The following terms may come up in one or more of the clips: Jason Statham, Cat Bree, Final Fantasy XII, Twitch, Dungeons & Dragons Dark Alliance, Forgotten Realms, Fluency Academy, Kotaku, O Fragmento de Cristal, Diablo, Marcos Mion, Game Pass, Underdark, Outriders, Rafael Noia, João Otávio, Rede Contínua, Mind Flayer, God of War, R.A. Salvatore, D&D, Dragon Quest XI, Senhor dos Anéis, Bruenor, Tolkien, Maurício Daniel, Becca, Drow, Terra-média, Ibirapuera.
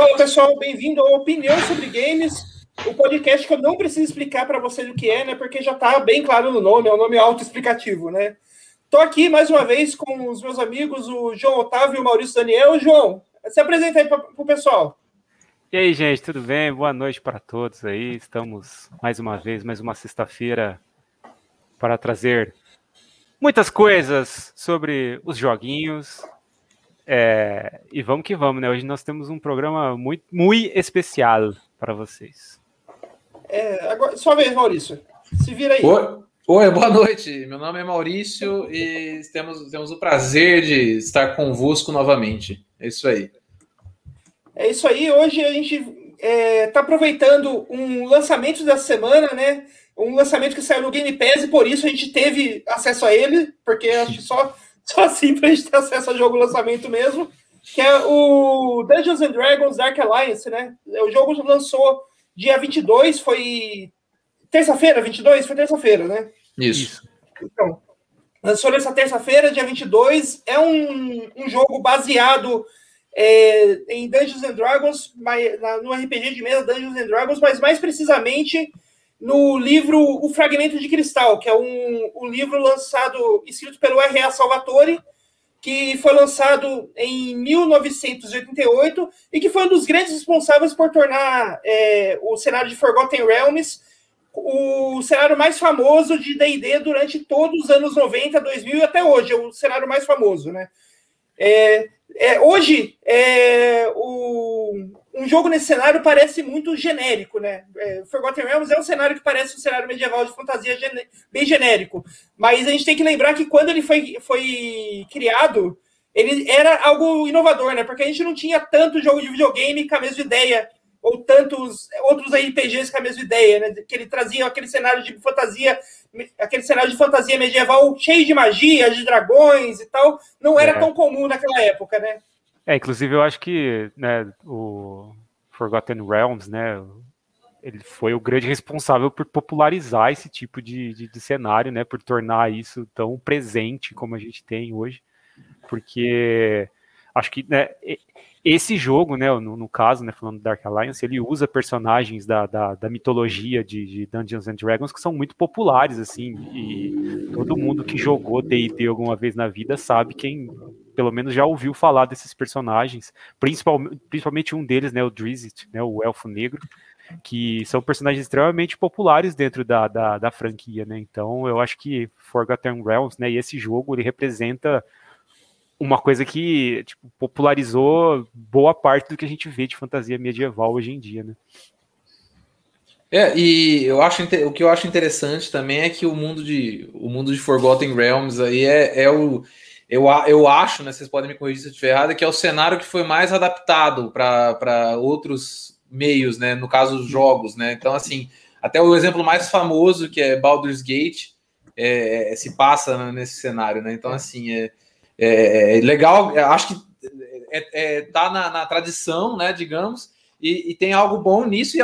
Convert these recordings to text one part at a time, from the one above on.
Fala pessoal, bem-vindo ao Opinião sobre Games, o podcast que eu não preciso explicar para vocês o que é, né? Porque já tá bem claro no nome, é um nome autoexplicativo, né? Tô aqui mais uma vez com os meus amigos, o João Otávio e o Maurício Daniel. João, se apresenta aí pro pessoal. E aí, gente, tudo bem? Boa noite para todos aí. Estamos mais uma vez, mais uma sexta-feira para trazer muitas coisas sobre os joguinhos. E vamos que vamos, né? Hoje nós temos um programa muito, muito especial para vocês. Agora, sua vez, Maurício. Se vira aí. Oi, boa noite. Meu nome é Maurício e temos o prazer de estar convosco novamente. É isso aí. É isso aí. Hoje a gente está aproveitando um lançamento dessa semana, né? Um lançamento que saiu no Game Pass e por isso a gente teve acesso a ele, porque acho que só assim pra gente ter acesso ao jogo lançamento mesmo, que é o Dungeons & Dragons Dark Alliance, né? O jogo lançou dia 22, foi terça-feira, 22? Foi terça-feira, né? Isso. Então, lançou nessa terça-feira, dia 22, é um jogo baseado em Dungeons & Dragons, no RPG de mesa Dungeons & Dragons, mas mais precisamente no livro O Fragmento de Cristal, que é um livro escrito pelo R.A. Salvatore, que foi lançado em 1988 e que foi um dos grandes responsáveis por tornar o cenário de Forgotten Realms o cenário mais famoso de D&D durante todos os anos 90, 2000 e até hoje, é o cenário mais famoso, né? Hoje, um jogo nesse cenário parece muito genérico, né? Forgotten Realms é um cenário que parece um cenário medieval de fantasia bem genérico. Mas a gente tem que lembrar que quando ele foi criado, ele era algo inovador, né? Porque a gente não tinha tanto jogo de videogame com a mesma ideia, ou tantos outros RPGs com a mesma ideia, né? Que ele trazia aquele cenário de fantasia medieval cheio de magia, de dragões e tal, não era tão comum naquela época, né? Inclusive eu acho que, né, o Forgotten Realms, né, ele foi o grande responsável por popularizar esse tipo de cenário, né, por tornar isso tão presente como a gente tem hoje, porque acho que, né, esse jogo, né, no caso, né, falando do Dark Alliance, ele usa personagens da mitologia de Dungeons & Dragons que são muito populares, assim, e todo mundo que jogou D&D alguma vez na vida sabe quem, pelo menos, já ouviu falar desses personagens, principalmente um deles, né, o Drizzt, né, o Elfo Negro, que são personagens extremamente populares dentro da franquia, né, então eu acho que Forgotten Realms, né, e esse jogo, ele representa uma coisa que, tipo, popularizou boa parte do que a gente vê de fantasia medieval hoje em dia, né? E eu acho, o que eu acho interessante também é que o mundo de Forgotten Realms aí eu acho, né, vocês podem me corrigir se eu estiver errado, que é o cenário que foi mais adaptado para outros meios, né? No caso, os jogos, né? Então, assim, até o exemplo mais famoso, que é Baldur's Gate, se passa nesse cenário, né? Então, assim, legal, acho que tá na tradição, né, digamos, e tem algo bom nisso e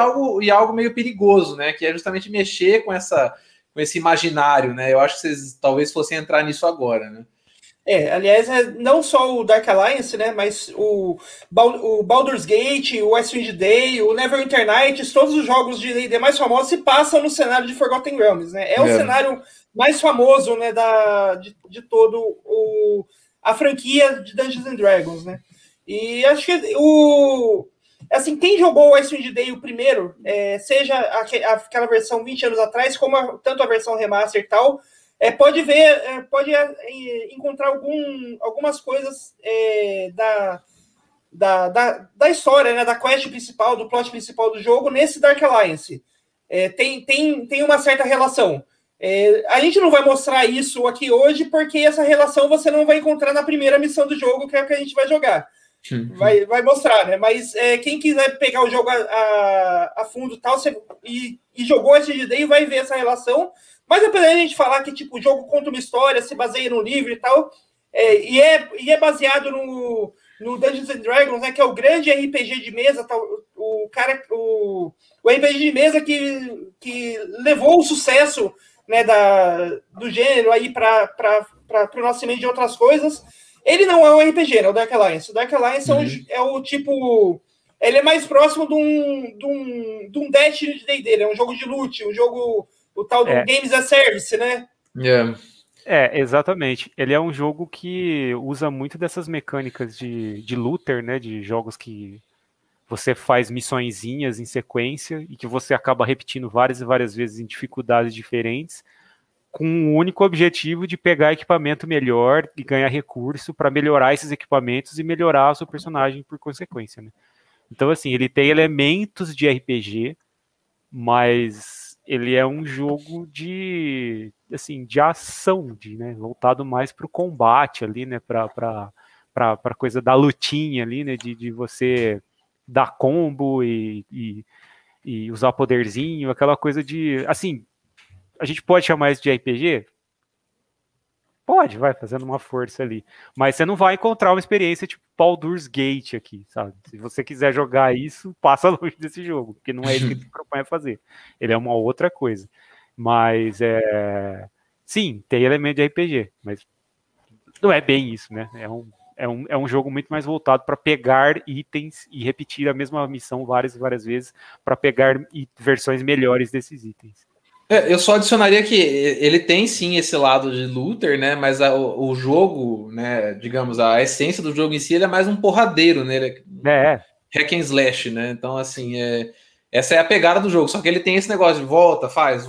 algo meio perigoso, né, que é justamente mexer com esse imaginário, né, eu acho que vocês talvez fossem entrar nisso agora, né. Aliás, não só o Dark Alliance, né, mas o Baldur's Gate, o Icewind Dale, o Neverwinter Nights, todos os jogos de D&D mais famosos se passam no cenário de Forgotten Realms, né, o cenário mais famoso, né, de todo a franquia de Dungeons & Dragons, né? E acho que assim, quem jogou o Icewind Dale o primeiro, seja aquela versão 20 anos atrás, como tanto a versão remaster e tal, pode ver, pode encontrar algumas coisas da história, né? Da quest principal, do plot principal do jogo, nesse Dark Alliance. Tem uma certa relação. A gente não vai mostrar isso aqui hoje, porque essa relação você não vai encontrar na primeira missão do jogo, que é a que a gente vai jogar. Vai mostrar, né? Mas quem quiser pegar o jogo a fundo tal, e jogou esse D&D, vai ver essa relação. Mas apesar de a gente falar que, tipo, o jogo conta uma história, se baseia num livro e tal, e é baseado no Dungeons & Dragons, né, que é o grande RPG de mesa, tal, o RPG de mesa que levou o sucesso, né, do gênero aí para o nascimento de outras coisas. Ele não é um RPG, né, o Dark Alliance. O Dark Alliance é o tipo Ele é mais próximo de um Destiny de D&D, é um jogo de loot, um jogo, o tal do Games as Service, né? Yeah. É, exatamente. Ele é um jogo que usa muito dessas mecânicas de looter, né? De jogos que você faz missõezinhas em sequência e que você acaba repetindo várias e várias vezes em dificuldades diferentes, com o único objetivo de pegar equipamento melhor e ganhar recurso para melhorar esses equipamentos e melhorar o seu personagem por consequência, né? Então, assim, ele tem elementos de RPG, mas ele é um jogo de, assim, de ação, de, né, voltado mais para o combate ali, né, para coisa da lutinha ali, né, de você dar combo e usar poderzinho, aquela coisa de, assim, a gente pode chamar isso de RPG? Pode, vai fazendo uma força ali. Mas você não vai encontrar uma experiência tipo Baldur's Gate aqui, sabe? Se você quiser jogar isso, passa longe desse jogo, porque não é isso que ele se propõe a fazer. Ele é uma outra coisa. Mas, sim, tem elemento de RPG, mas não é bem isso, né? É um jogo muito mais voltado para pegar itens e repetir a mesma missão várias e várias vezes para pegar versões melhores desses itens. Eu só adicionaria que ele tem, sim, esse lado de looter, né? Mas o jogo, né? Digamos, a essência do jogo em si, ele é mais um porradeiro, né? Ele é hack and slash, né? Então, assim, essa é a pegada do jogo. Só que ele tem esse negócio de volta, faz.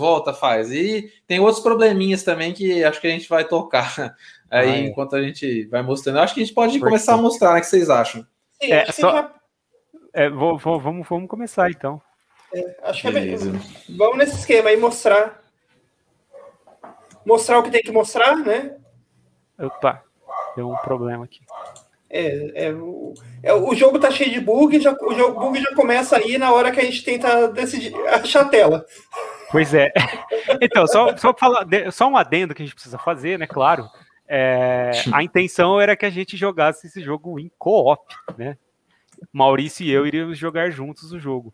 E tem outros probleminhas também que acho que a gente vai tocar aí enquanto a gente vai mostrando. Eu acho que a gente pode começar a mostrar, né? O que vocês acham? Sim, vamos começar, então. Acho que é mesmo. Vamos nesse esquema aí, mostrar o que tem que mostrar, né? Opa, deu um problema aqui. O jogo tá cheio de bug, o bug já começa aí na hora que a gente tenta decidir, achar a tela. Pois é. Então, só um adendo que a gente precisa fazer, né? Claro. A intenção era que a gente jogasse esse jogo em co-op, né? Maurício e eu iríamos jogar juntos o jogo.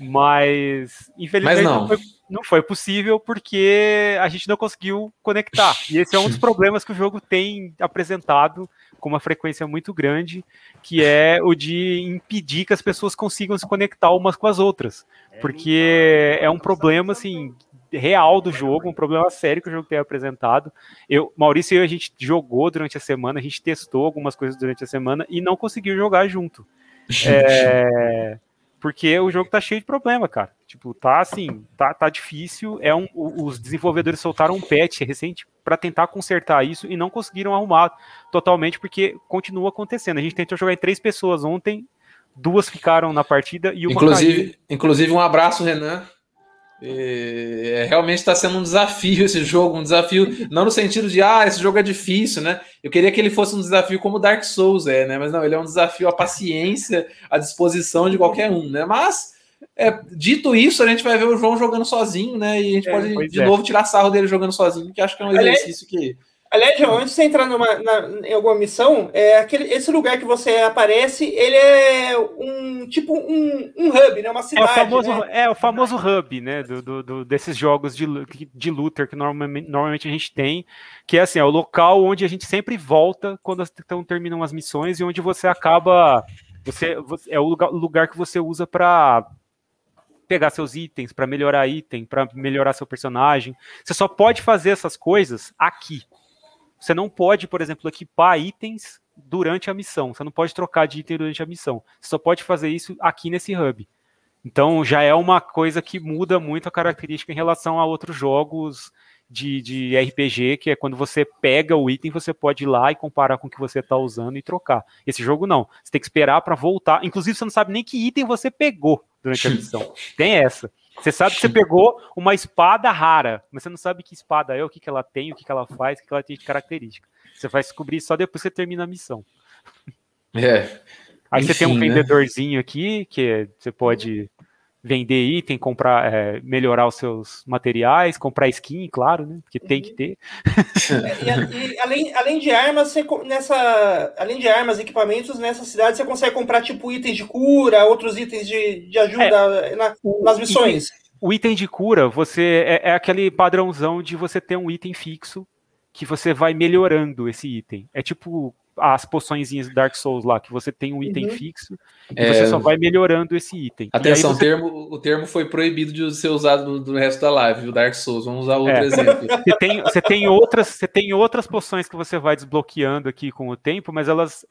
Mas, infelizmente, não foi possível porque a gente não conseguiu conectar. E esse é um dos problemas que o jogo tem apresentado com uma frequência muito grande, que é o de impedir que as pessoas consigam se conectar umas com as outras. Porque é um problema, assim, real do jogo, um problema sério que o jogo tem apresentado. Maurício e eu, a gente jogou durante a semana, a gente testou algumas coisas durante a semana e não conseguiu jogar junto. Porque o jogo tá cheio de problema, cara. Tipo, tá assim, tá difícil. Os desenvolvedores soltaram um patch recente para tentar consertar isso e não conseguiram arrumar totalmente, porque continua acontecendo. A gente tentou jogar em 3 pessoas ontem, 2 ficaram na partida e uma caiu. Inclusive, um abraço, Renan. Realmente está sendo um desafio esse jogo, um desafio não no sentido de esse jogo é difícil, né? Eu queria que ele fosse um desafio como Dark Souls né? Mas não, ele é um desafio à paciência, à disposição de qualquer um, né? Mas dito isso, a gente vai ver o João jogando sozinho, né? E a gente pode de novo tirar sarro dele jogando sozinho, que acho que é um exercício que... Aliás, João, antes de você entrar em alguma missão, esse lugar que você aparece, ele é um hub, né? Uma cidade. É o famoso hub, né? Desses jogos de looter que normalmente a gente tem, que é assim, é o local onde a gente sempre volta quando terminam as missões e onde você acaba. É o lugar que você usa para pegar seus itens, para melhorar item, para melhorar seu personagem. Você só pode fazer essas coisas aqui. Você não pode, por exemplo, equipar itens durante a missão. Você não pode trocar de item durante a missão. Você só pode fazer isso aqui nesse hub. Então, já é uma coisa que muda muito a característica em relação a outros jogos de RPG, que é quando você pega o item, você pode ir lá e comparar com o que você está usando e trocar. Esse jogo não. Você tem que esperar para voltar. Inclusive, você não sabe nem que item você pegou durante a missão. Tem essa. Você sabe que você pegou uma espada rara, mas você não sabe que espada é, o que ela tem, o que ela faz, o que ela tem de característica. Você vai descobrir só depois que você termina a missão. Aí enfim, você tem um vendedorzinho, né, aqui, que você pode vender item, comprar, melhorar os seus materiais, comprar skin, claro, né? Porque tem que ter. E além de armas, equipamentos, nessa cidade você consegue comprar tipo itens de cura, outros itens de ajuda nas missões. O item de cura, você é aquele padrãozão de você ter um item fixo que você vai melhorando esse item. É tipo as poçõezinhas do Dark Souls lá, que você tem um item fixo e você só vai melhorando esse item. Atenção, você... o termo foi proibido de ser usado no resto da live, o Dark Souls, vamos usar outro exemplo. Você tem outras poções que você vai desbloqueando aqui com o tempo, mas elas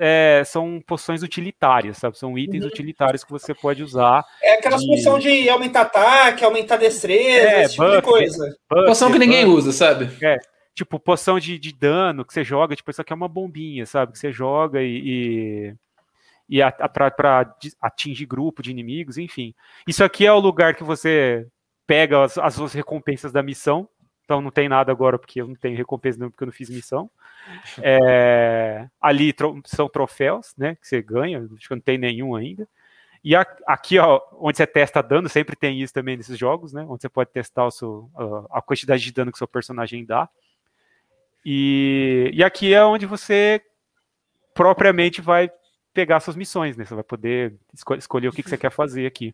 são poções utilitárias, sabe? São itens utilitários que você pode usar. É aquelas poções de aumentar ataque, aumentar destreza, esse tipo de coisa. Poção que ninguém usa, sabe? É. Tipo, poção de dano que você joga, tipo, isso aqui é uma bombinha, sabe? Que você joga pra atingir grupo de inimigos, enfim. Isso aqui é o lugar que você pega as suas recompensas da missão. Então não tem nada agora, porque eu não tenho recompensa não, porque eu não fiz missão. Ali são troféus, né? Que você ganha, acho que eu não tenho nenhum ainda. E aqui, ó, onde você testa dano, sempre tem isso também nesses jogos, né? Onde você pode testar a quantidade de dano que o seu personagem dá. E aqui é onde você propriamente vai pegar suas missões, né? Você vai poder escolher o que você quer fazer aqui.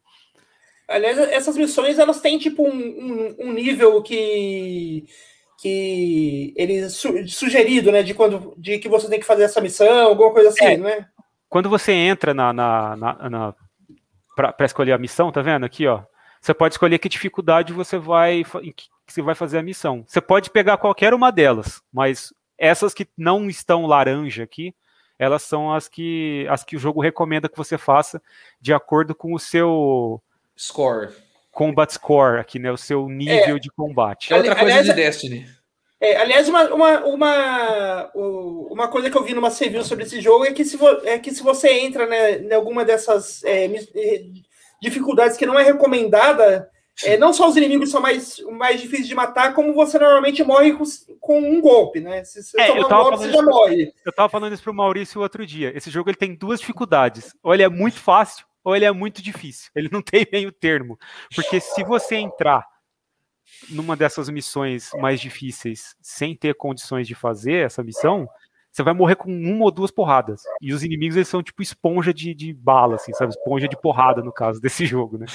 Aliás, essas missões, elas têm tipo um nível que ele sugerido, né? De que você tem que fazer essa missão, alguma coisa assim, né? Quando você entra para escolher a missão, tá vendo aqui, ó? Você pode escolher que dificuldade você vai fazer a missão. Você pode pegar qualquer uma delas, mas essas que não estão laranja aqui, elas são as que o jogo recomenda que você faça de acordo com o seu score. Combat score aqui, né? O seu nível de combate. É outra coisa de Destiny. Aliás, uma coisa que eu vi numa review sobre esse jogo é que se você entra, né, em alguma dessas dificuldades que não é recomendada, não só os inimigos são mais difíceis de matar, como você normalmente morre com um golpe, né? Se você tomar um golpe, você já morre. Eu tava falando isso pro Maurício outro dia. Esse jogo ele tem duas dificuldades. Ou ele é muito fácil, ou ele é muito difícil. Ele não tem meio termo. Porque se você entrar numa dessas missões mais difíceis sem ter condições de fazer essa missão, você vai morrer com uma ou duas porradas. E os inimigos, eles são tipo esponja de bala, assim, sabe? Esponja de porrada, no caso desse jogo, né?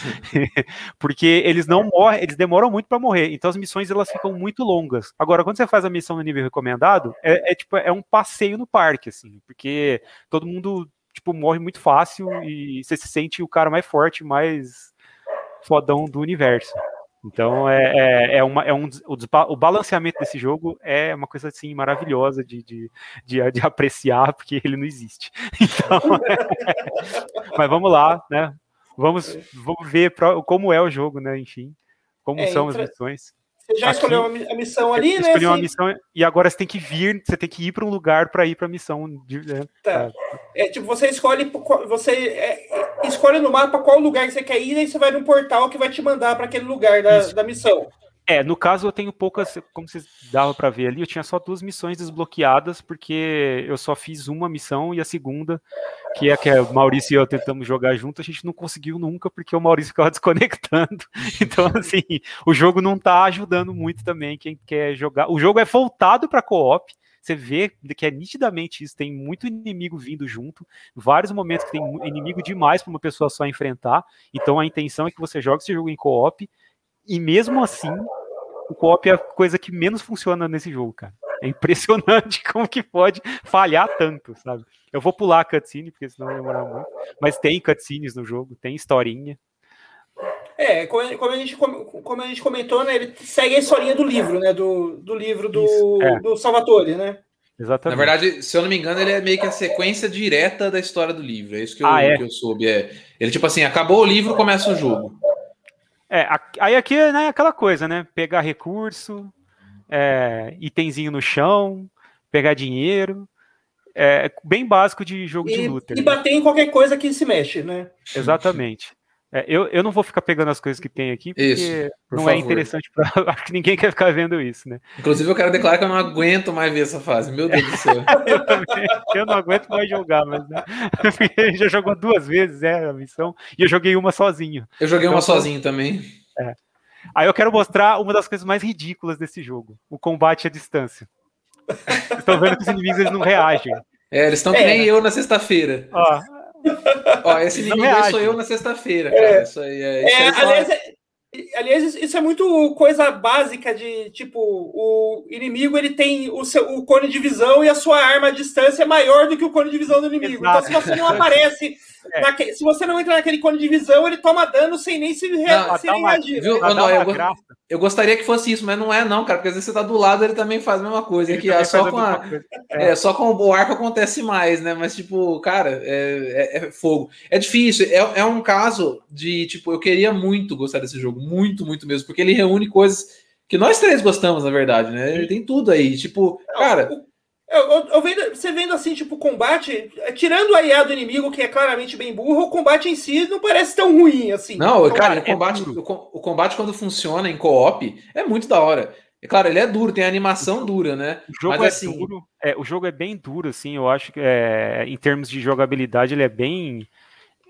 Porque eles não morrem, eles demoram muito pra morrer. Então as missões, elas ficam muito longas. Agora, quando você faz a missão no nível recomendado, é um passeio no parque, assim. Porque todo mundo, tipo, morre muito fácil e você se sente o cara mais forte, mais fodão do universo. Então, o balanceamento desse jogo é uma coisa, assim, maravilhosa de apreciar, porque ele não existe. Então, mas vamos lá, né? Vamos ver como é o jogo, né? Enfim, como são as missões. Você já escolheu a missão ali, né? Escolheu uma missão e agora você tem que ir para um lugar para ir para a missão. Tá. Tipo, você escolhe no mapa qual lugar que você quer ir, e aí você vai num portal que vai te mandar para aquele lugar da missão. No caso eu tenho poucas, como vocês dava para ver ali, eu tinha só duas missões desbloqueadas, porque eu só fiz uma missão e a segunda, que o Maurício e eu tentamos jogar junto, a gente não conseguiu nunca, porque o Maurício ficava desconectando. Então, assim, o jogo não tá ajudando muito também quem quer jogar. O jogo é voltado para co-op, você vê que é nitidamente isso, tem muito inimigo vindo junto, vários momentos que tem inimigo demais para uma pessoa só enfrentar, então a intenção é que você jogue esse jogo em co-op, e mesmo assim, o co-op é a coisa que menos funciona nesse jogo, cara. É impressionante como que pode falhar tanto, sabe? Eu vou pular a cutscene, porque senão vai demorar muito. Mas tem cutscenes no jogo, tem historinha. Como a gente comentou, né? Ele segue a historinha do livro, né? Do livro do Salvatore, né? Exatamente. Na verdade, se eu não me engano, ele é meio que a sequência direta da história do livro. É isso que eu soube. Ele, tipo assim, acabou o livro, começa o jogo. Aí aqui é, né, aquela coisa, né? Pegar recurso, itenzinho no chão, pegar dinheiro. Bem básico de jogo de luta. E bater em qualquer coisa que se mexe, né? Exatamente. Eu não vou ficar pegando as coisas que tem aqui, porque isso, não é interessante pra... Acho que ninguém quer ficar vendo isso, né? Inclusive, eu quero declarar que eu não aguento mais ver essa fase. Meu Deus do céu. Eu também. Eu não aguento mais jogar, mas... Né? Porque já jogou duas vezes, a missão. E eu joguei uma sozinho. Eu joguei uma sozinho também. Aí eu quero mostrar uma das coisas mais ridículas desse jogo. O combate à distância. Vocês estão vendo que os inimigos eles não reagem. Eles estão que nem eu na sexta-feira. Ó... esse inimigo sou eu na sexta-feira, cara. Isso aí, aliás, Aliás, isso é muito coisa básica de, tipo, o inimigo ele tem o cone de visão e a sua arma à distância é maior do que o cone de visão do inimigo. Exato. Então, se você não aparece, se você não entra naquele cone de visão, ele toma dano sem nem se reagir. Eu gostaria que fosse isso, mas não é não, cara, porque às vezes você tá do lado, ele também faz a mesma coisa. Que é só, com a, coisa. Só com o arco acontece mais, né? Mas, tipo, cara, é fogo. É difícil, é um caso de, tipo, eu queria muito gostar desse jogo. Muito, muito mesmo, porque ele reúne coisas que nós três gostamos, na verdade, né? Ele tem tudo aí, tipo, cara... Você vendo assim, tipo, o combate, tirando a IA do inimigo, que é claramente bem burro, o combate em si não parece tão ruim, assim. Não, cara, o combate quando funciona em co-op é muito da hora. É claro, ele é duro, tem a animação dura, né? O jogo duro, o jogo é bem duro, assim, eu acho que em termos de jogabilidade ele é bem...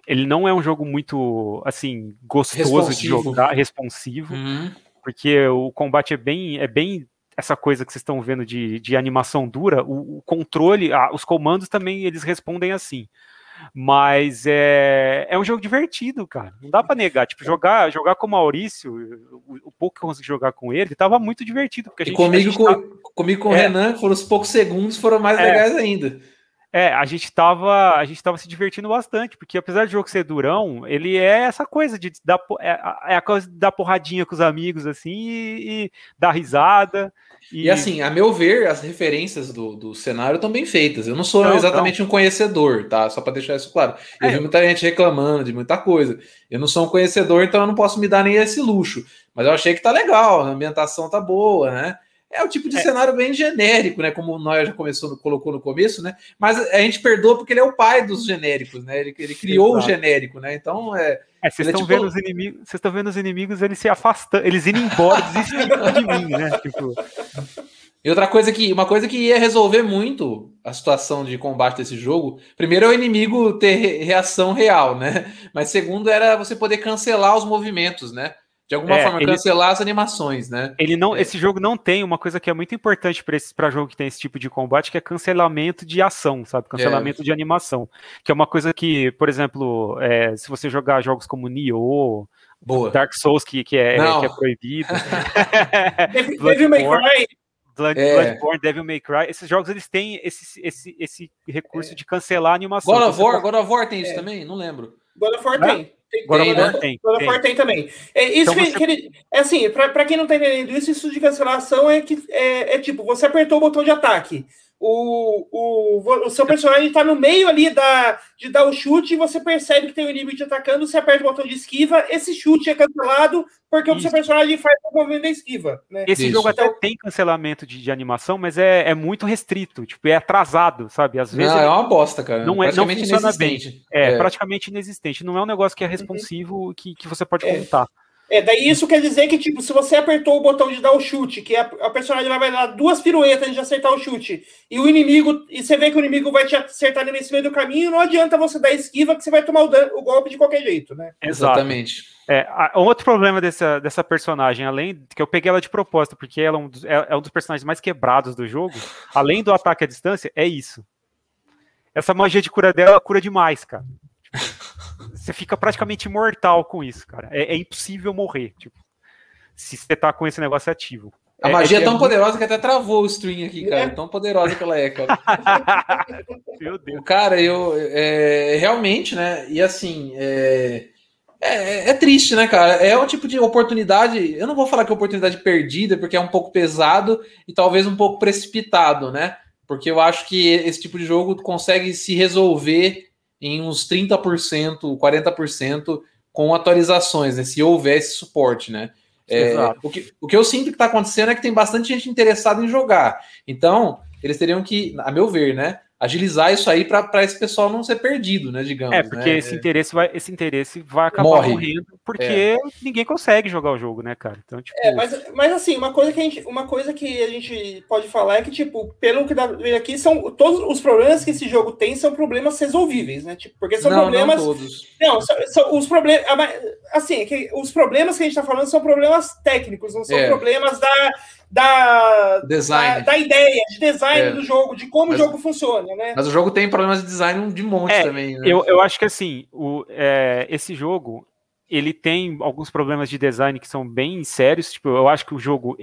Ele não é um jogo muito, assim, gostoso de jogar, responsivo, porque o combate é bem essa coisa que vocês estão vendo de animação dura, o controle, os comandos também, eles respondem assim. Mas é um jogo divertido, cara. Não dá pra negar. Tipo, jogar com o Maurício, o pouco que eu consegui jogar com ele, tava muito divertido. Porque comigo com o Renan, foram os poucos segundos, foram mais legais ainda. A gente tava se divertindo bastante, porque apesar do jogo ser durão, ele é essa coisa de dar a coisa de dar porradinha com os amigos, assim, e dar risada. E assim, a meu ver, as referências do cenário estão bem feitas. Eu não sou um conhecedor, tá? Só para deixar isso claro. Eu vi muita gente reclamando de muita coisa. Eu não sou um conhecedor, então eu não posso me dar nem esse luxo. Mas eu achei que tá legal, a ambientação tá boa, né? É o tipo de cenário bem genérico, né? Como o Noia já colocou no começo, né? Mas a gente perdoa porque ele é o pai dos genéricos, né? Ele criou o genérico, né? Então vocês estão vendo os inimigos. Vocês estão vendo os inimigos, eles se afastando, eles indo embora, desistindo de mim, né? Tipo... E outra coisa uma coisa que ia resolver muito a situação de combate desse jogo, primeiro é o inimigo ter reação real, né? Mas segundo era você poder cancelar os movimentos, né? De alguma forma, cancelar as animações, né? Esse jogo não tem uma coisa que é muito importante para jogo que tem esse tipo de combate, que é cancelamento de ação, sabe? Cancelamento de animação. Que é uma coisa que, por exemplo, se você jogar jogos como Nioh, Dark Souls, que é proibido. Bloodborne, Devil May Cry. Esses jogos, eles têm esse recurso de cancelar a animação. God of War tem isso também? Não lembro. God of War tem. Tem também. Isso então assim, para quem não tá entendendo isso de cancelação é que tipo, você apertou o botão de ataque. O seu personagem tá no meio ali de dar o chute e você percebe que tem um inimigo te atacando, você aperta o botão de esquiva, esse chute é cancelado porque o seu personagem faz o movimento da esquiva, né? Esse jogo até tem cancelamento de animação, mas é muito restrito, tipo, é atrasado, sabe? Às vezes é uma bosta, cara. Não funciona bem. Praticamente inexistente. Não é um negócio que é responsivo que você pode contar. Daí isso quer dizer que, tipo, se você apertou o botão de dar o chute, que a personagem vai dar duas piruetas antes de acertar o chute, e você vê que o inimigo vai te acertar nesse meio do caminho, não adianta você dar esquiva que você vai tomar o golpe de qualquer jeito, né? Exatamente. Outro problema dessa personagem, além que eu peguei ela de propósito, porque ela é um dos personagens mais quebrados do jogo, além do ataque à distância, é isso. Essa magia de cura dela, ela cura demais, cara. Você fica praticamente imortal com isso, cara. É impossível morrer, tipo, se você tá com esse negócio ativo. A magia é tão poderosa que até travou o stream aqui, cara. Tão poderosa que ela é, cara. Meu Deus. Cara, realmente, né? E assim, é triste, né, cara? É um tipo de oportunidade. Eu não vou falar que é oportunidade perdida, porque é um pouco pesado e talvez um pouco precipitado, né? Porque eu acho que esse tipo de jogo consegue se resolver em uns 30%, 40% com atualizações, né? Se houver esse suporte, né? O que eu sinto que está acontecendo é que tem bastante gente interessada em jogar. Então, eles teriam que, a meu ver, né, agilizar isso aí para esse pessoal não ser perdido, né? Digamos. Porque né? Esse interesse vai acabar morrendo, porque ninguém consegue jogar o jogo, né, cara? Então, tipo... mas assim, uma coisa que a gente pode falar é que, tipo, pelo que dá aqui, são todos os problemas que esse jogo tem são problemas resolvíveis, né? Tipo, porque são problemas. Não todos. Não, são os problemas. Assim, os problemas que a gente tá falando são problemas técnicos, não são problemas da ideia, de design do jogo, de como o jogo funciona, né? Mas o jogo tem problemas de design de monte também, né? Eu acho que assim, esse jogo, ele tem alguns problemas de design que são bem sérios. Tipo, eu acho que o jogo,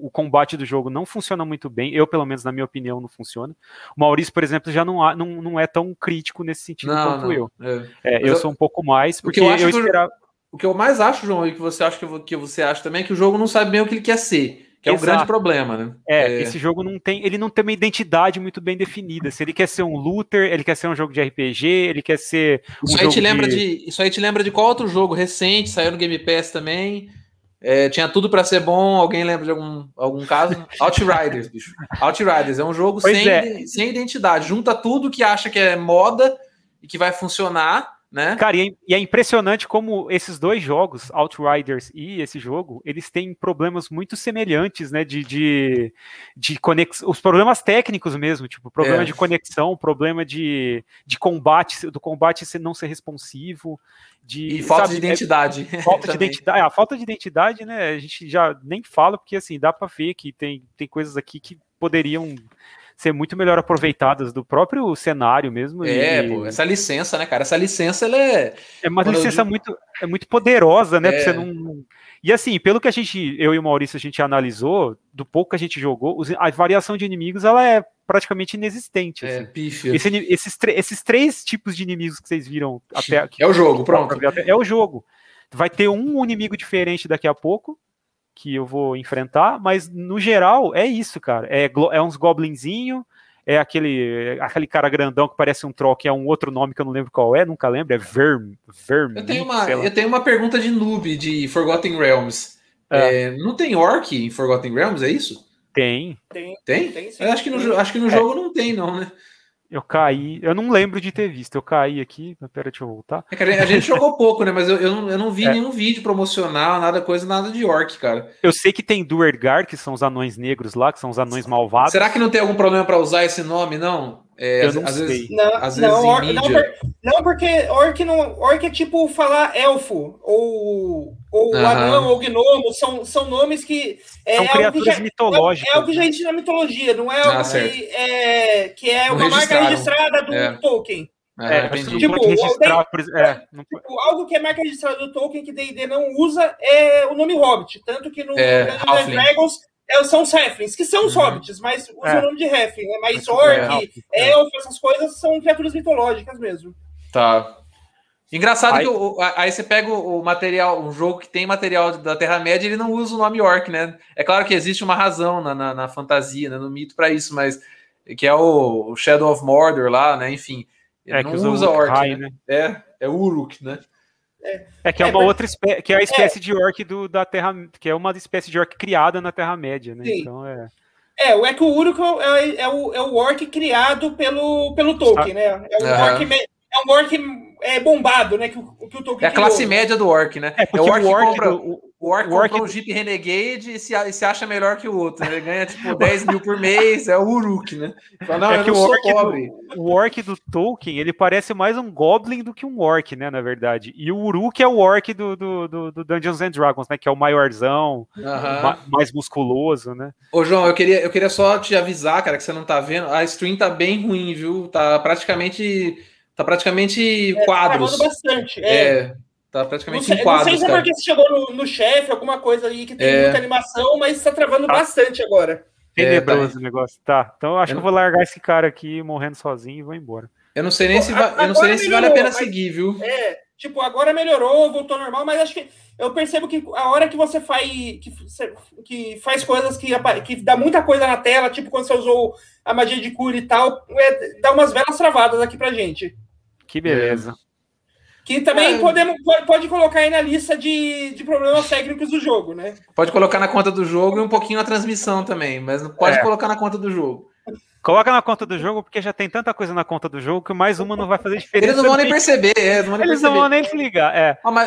o combate do jogo não funciona muito bem. Eu, pelo menos, na minha opinião, não funciona. O Maurício, por exemplo, já não é tão crítico nesse sentido quanto eu. Eu sou um pouco mais, porque eu esperava... O que eu mais acho, João, e que você acha que você acha também, é que o jogo não sabe bem o que ele quer ser. Que é um grande problema, né? Esse jogo não tem uma identidade muito bem definida. Se ele quer ser um looter, ele quer ser um jogo de RPG, ele quer ser... Isso aí te lembra de qual outro jogo recente, saiu no Game Pass também... tinha tudo pra ser bom, alguém lembra de algum caso? Outriders, bicho. Outriders é um jogo sem identidade. Junta tudo que acha que é moda e que vai funcionar, né? Cara, e é impressionante como esses dois jogos, Outriders e esse jogo, eles têm problemas muito semelhantes, né? De conexão, os problemas técnicos mesmo, tipo, problema de conexão, problema de combate, do combate não ser responsivo, e falta de identidade. A falta de identidade, né? A gente já nem fala, porque assim, dá pra ver que tem coisas aqui que poderiam ser muito melhor aproveitadas do próprio cenário mesmo. Essa licença, né, cara? Essa licença, ela é... É uma licença muito poderosa, né? Pra você não... E assim, pelo que eu e o Maurício, a gente analisou, do pouco que a gente jogou, a variação de inimigos, ela é praticamente inexistente. É, assim. Pífia. Esses três tipos de inimigos que vocês viram até aqui... É o jogo, pronto. É o jogo. Vai ter um inimigo diferente daqui a pouco, que eu vou enfrentar, mas no geral é isso, cara, é uns goblinzinho, é aquele cara grandão que parece um troll, que é um outro nome que eu não lembro qual é, nunca lembro, é Verme. Eu tenho uma pergunta de noob de Forgotten Realms, não tem orc em Forgotten Realms, é isso? Tem sim. Acho que no jogo não tem não, né? Eu não lembro de ter visto, eu caí aqui, pera, deixa eu voltar. A gente jogou pouco, né, mas eu não vi nenhum vídeo promocional, nada de orc, cara. Eu sei que tem Duergar, que são os anões negros lá, que são os anões malvados. Será que não tem algum problema pra usar esse nome, não? Porque orc é tipo falar elfo, ou anão, ou gnomo, são nomes que... São criaturas mitológicas. É o que já existe na mitologia, não é algo que é uma marca registrada do Tolkien. Algo que é marca registrada do Tolkien, que D&D não usa, é o nome Hobbit. Tanto que no Dungeons & Dragons são os Halflings, que são os Hobbits, mas usam o nome de Halfling. Né? Mas orc, elfo, essas coisas são criaturas mitológicas mesmo. Tá. Engraçado aí você pega o material, um jogo que tem material da Terra-média, ele não usa o nome orc, né? É claro que existe uma razão na fantasia, né, no mito pra isso, mas que é o Shadow of Mordor lá, né? Enfim, não usa orc, né? É Uruk, né? Outra espécie, que é a espécie de orc da Terra, que é uma espécie de orc criada na Terra-média, né? Sim. Então que o Uruk é o orc criado pelo Tolkien, né? É um orc bombado, né? Que o Tolkien é a classe média do orc, né? É o orc compra um Jeep Renegade e se acha melhor que o outro. Né? Ele ganha, tipo, 10 mil por mês. É o Uruk, né? Fala, não, eu não sou pobre. O orc do Tolkien, ele parece mais um goblin do que um orc, né? Na verdade. E o Uruk é o orc do Dungeons & Dragons, né? Que é o maiorzão, mais musculoso, né? Ô, João, eu queria só te avisar, cara, que você não tá vendo. A stream tá bem ruim, viu? Tá praticamente quadros. Tá bastante. Tá praticamente em quadros. Não sei se é porque você chegou no chefe, alguma coisa aí que tem muita animação, mas tá travando bastante agora. Tenebroso o negócio. Tá. Então eu acho que eu vou largar esse cara aqui morrendo sozinho e vou embora. Eu não sei nem se vale a pena seguir, viu? Tipo, agora melhorou, voltou ao normal, mas acho que eu percebo que a hora que você faz coisas que dá muita coisa na tela, tipo quando você usou a magia de cura e tal, dá umas belas travadas aqui pra gente. Que beleza. Que também pode colocar aí na lista de problemas técnicos do jogo, né? Pode colocar na conta do jogo e um pouquinho na transmissão também, mas não pode colocar na conta do jogo. Coloca na conta do jogo, porque já tem tanta coisa na conta do jogo que mais uma não vai fazer diferença. Eles não vão nem perceber, Eles não vão nem se ligar,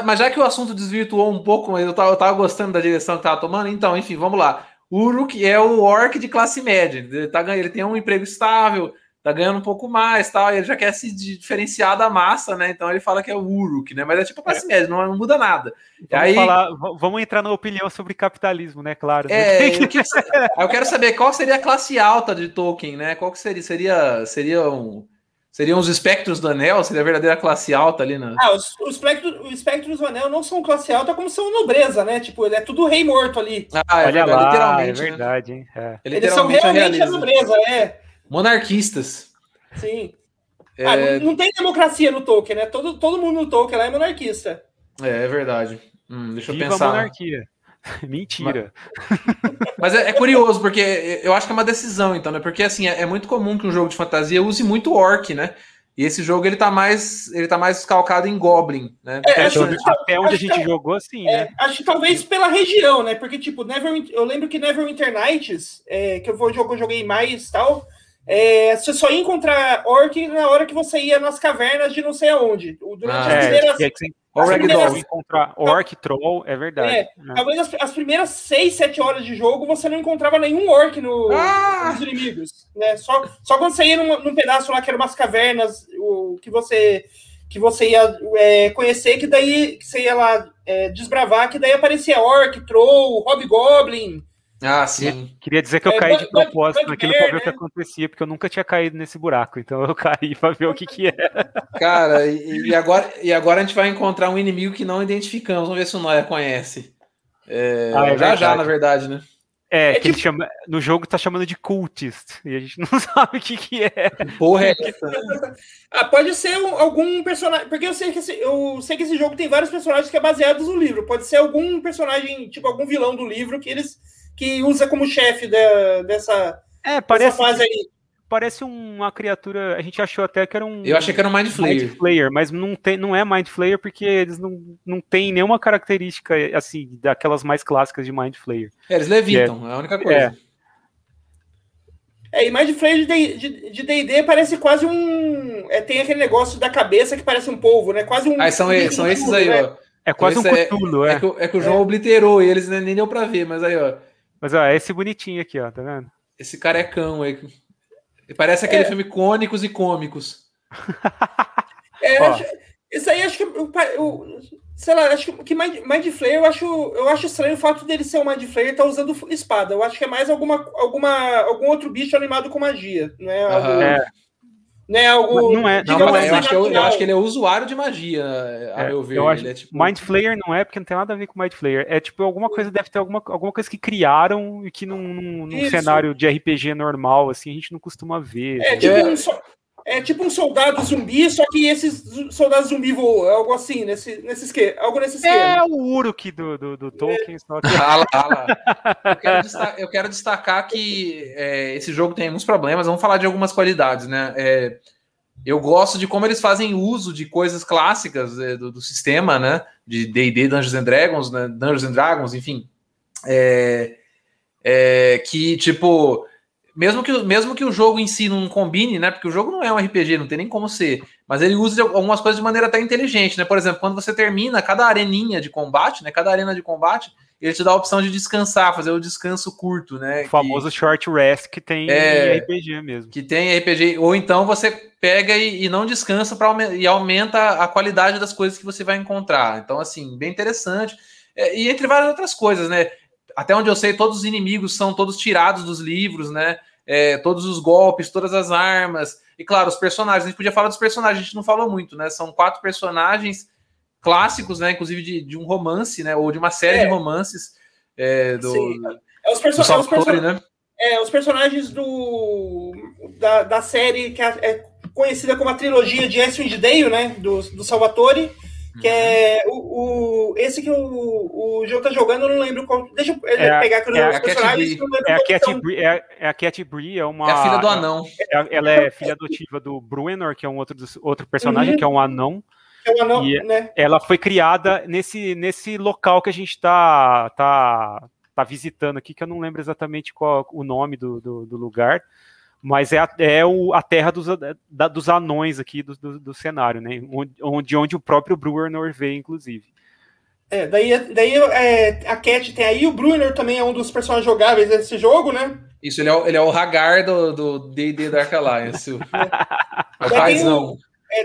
Mas já que o assunto desvirtuou um pouco, mas eu tava gostando da direção que tava tomando, então, enfim, vamos lá. O Uruk é o orc de classe média, ele tem um emprego estável, tá ganhando um pouco mais, tal, ele já quer se diferenciar da massa, né? Então ele fala que é o Uruk, né? Mas é tipo a classe média, não muda nada. Vamos entrar na opinião sobre capitalismo, né? Claro. Eu quero saber qual seria a classe alta de Tolkien, né? Qual que seria? Seria um Seriam os espectros do anel? Seria a verdadeira classe alta ali na... Ah, os espectros do anel não são classe alta, como são nobreza, né? Tipo, ele é tudo rei morto ali. Ah, é verdade, lá, literalmente. É verdade, hein? É. Eles são realmente a nobreza, é. Monarquistas. Sim. É... Ah, não tem democracia no Tolkien, né? Todo mundo no Tolkien lá é monarquista. É verdade. Deixa eu pensar. A monarquia. Mentira. Mas é curioso, porque eu acho que é uma decisão, então, né? Porque, assim, é muito comum que um jogo de fantasia use muito orc, né? E esse jogo, ele tá mais calcado em goblin, né? Até onde a gente jogou, assim, né? Acho que talvez pela região, né? Porque, tipo, eu lembro que Neverwinter Nights, que eu joguei mais e tal, você só ia encontrar orc na hora que você ia nas cavernas de não sei aonde. Durante as primeiras... encontrar orc, troll, é verdade. Talvez as primeiras 6, 7 horas de jogo você não encontrava nenhum orc nos inimigos, né? Só quando você ia num pedaço lá que eram umas cavernas que você ia conhecer, que daí que você ia lá desbravar, que daí aparecia orc, troll, hobgoblin. Ah, sim. Queria dizer que eu caí de propósito naquilo pra ver o que acontecia, porque eu nunca tinha caído nesse buraco, então eu caí pra ver o que era. Cara, e agora a gente vai encontrar um inimigo que não identificamos, vamos ver se o Noia conhece. Na verdade, né? É que tipo... ele chama, no jogo tá chamando de cultist, e a gente não sabe o que é. Porra, é essa? Ah, pode ser algum personagem, porque eu sei que esse jogo tem vários personagens que é baseados no livro, pode ser algum personagem, tipo algum vilão do livro que eles... que usa como chefe dessa fase aí. Parece uma criatura... A gente achou até que era um... Eu achei que era um Mind Flayer. Mind Flayer, mas não é Mind Flayer porque eles não têm nenhuma característica, assim, daquelas mais clássicas de Mind Flayer. Eles levitam, é a única coisa. E Mind Flayer de D&D parece quase um... tem aquele negócio da cabeça que parece um polvo, né? Quase um... Ah, são esses aí, né? Ó. É quase um Cthulhu, é. Que o João obliterou eles, né? Nem deu pra ver, mas aí, ó. Mas, ó, é esse bonitinho aqui, ó, tá vendo? Esse carecão aí. Parece aquele filme Cônicos e Cômicos. Isso aí, acho que... sei lá, acho que Mind Flayer, eu acho estranho o fato dele ser um Mind Flayer e tá usando espada. Eu acho que é mais algum outro bicho animado com magia. Não é algo... Né, algo, não é, não, assim, eu acho que ele é usuário de magia, a meu ver. Ele é tipo... Mind Flayer não é, porque não tem nada a ver com Mind Flayer. É tipo alguma coisa, deve ter alguma coisa que criaram e que num cenário de RPG normal, assim, a gente não costuma ver. Tipo um soldado zumbi, só que esses soldados zumbi voam, algo assim, nesse esquema. Algo nesse esquema. É o Uruk do Tolkien. Só que... Eu quero destacar que esse jogo tem alguns problemas, vamos falar de algumas qualidades, né? Eu gosto de como eles fazem uso de coisas clássicas do sistema, né? De D&D, Dungeons & Dragons, né? Enfim. Que, tipo... Mesmo que o jogo em si não combine, né? Porque o jogo não é um RPG, não tem nem como ser. Mas ele usa algumas coisas de maneira até inteligente, né? Por exemplo, quando você termina cada areninha de combate, né? Cada arena de combate, ele te dá a opção de descansar, fazer o descanso curto, né? O famoso short rest que tem RPG mesmo. Que tem RPG. Ou então você pega e não descansa e aumenta a qualidade das coisas que você vai encontrar. Então, assim, bem interessante. E entre várias outras coisas, né? Até onde eu sei, todos os inimigos são todos tirados dos livros, né? Todos os golpes, todas as armas. E, claro, os personagens. A gente podia falar dos personagens, a gente não falou muito, né? São 4 personagens clássicos, né? Inclusive de um romance, né? Ou de uma série de romances. Os personagens da série que é conhecida como a trilogia de Icewind Dale, né? Do Salvatore. Que é esse que o João tá jogando, eu não lembro qual. Deixa eu pegar que os personagens. A Cat Bree é uma. É a filha do anão. Ela é filha adotiva do Bruenor, que é um outro personagem, que é um anão. É um anão, né? Ela foi criada nesse local que a gente tá visitando aqui, que eu não lembro exatamente qual o nome do lugar. Mas é a terra dos anões aqui do cenário, né? Onde o próprio Bruenor veio, inclusive. Daí a Cat tem aí, o Bruenor também é um dos personagens jogáveis desse jogo, né? Isso, ele é o Hagar do D&D Dark Alliance. O paizão.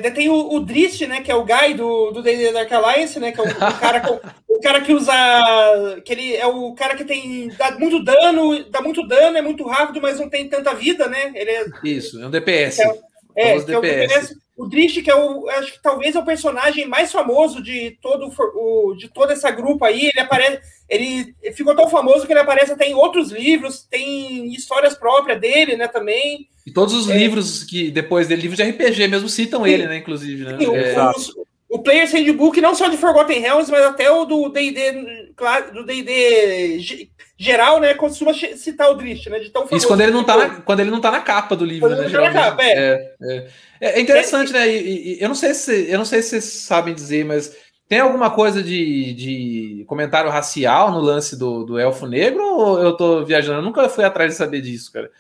Daí tem o Drizzt, né? Que é o Guy do D&D Dark Alliance, né? Que é o cara o cara que usa... Que ele é o cara que tem... Dá muito dano, é muito rápido, mas não tem tanta vida, né? Ele é, isso, é um DPS. É, É, que eu conheço, o Drizzt, que eu acho que talvez é o personagem mais famoso de todo de toda essa grupa aí. Ele aparece, ele ficou tão famoso que ele aparece até em outros livros, tem histórias próprias dele, né, também. E todos os livros que depois dele, livros de RPG mesmo, citam ele, né, inclusive, né? Sim, o Player's Handbook, não só de Forgotten Realms, mas até o do D&D, claro, do D&D geral, né, costuma citar o Drizzt, né, de tão famoso. Isso quando ele não tá na capa do livro, quando né? Não tá na capa, é interessante, né? E eu não sei se vocês sabem dizer, mas tem alguma coisa de comentário racial no lance do Elfo Negro, ou eu tô viajando? Eu nunca fui atrás de saber disso, cara.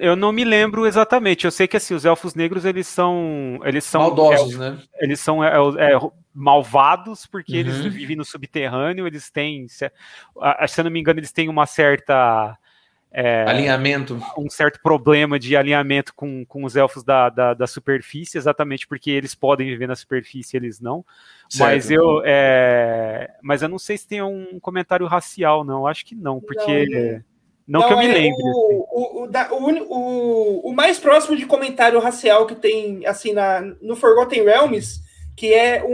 Eu não me lembro exatamente. Eu sei que assim, os Elfos Negros, eles são maldosos, né? Eles são malvados, porque eles vivem no subterrâneo, eles têm, se eu não me engano, eles têm uma certa... alinhamento. Um certo problema de alinhamento com os elfos da superfície, exatamente porque eles podem viver na superfície, eles não. Certo. Mas eu não sei se tem um comentário racial, não. Acho que não, porque... Não, que eu me lembre. O mais próximo de comentário racial que tem, assim, no Forgotten Realms, que é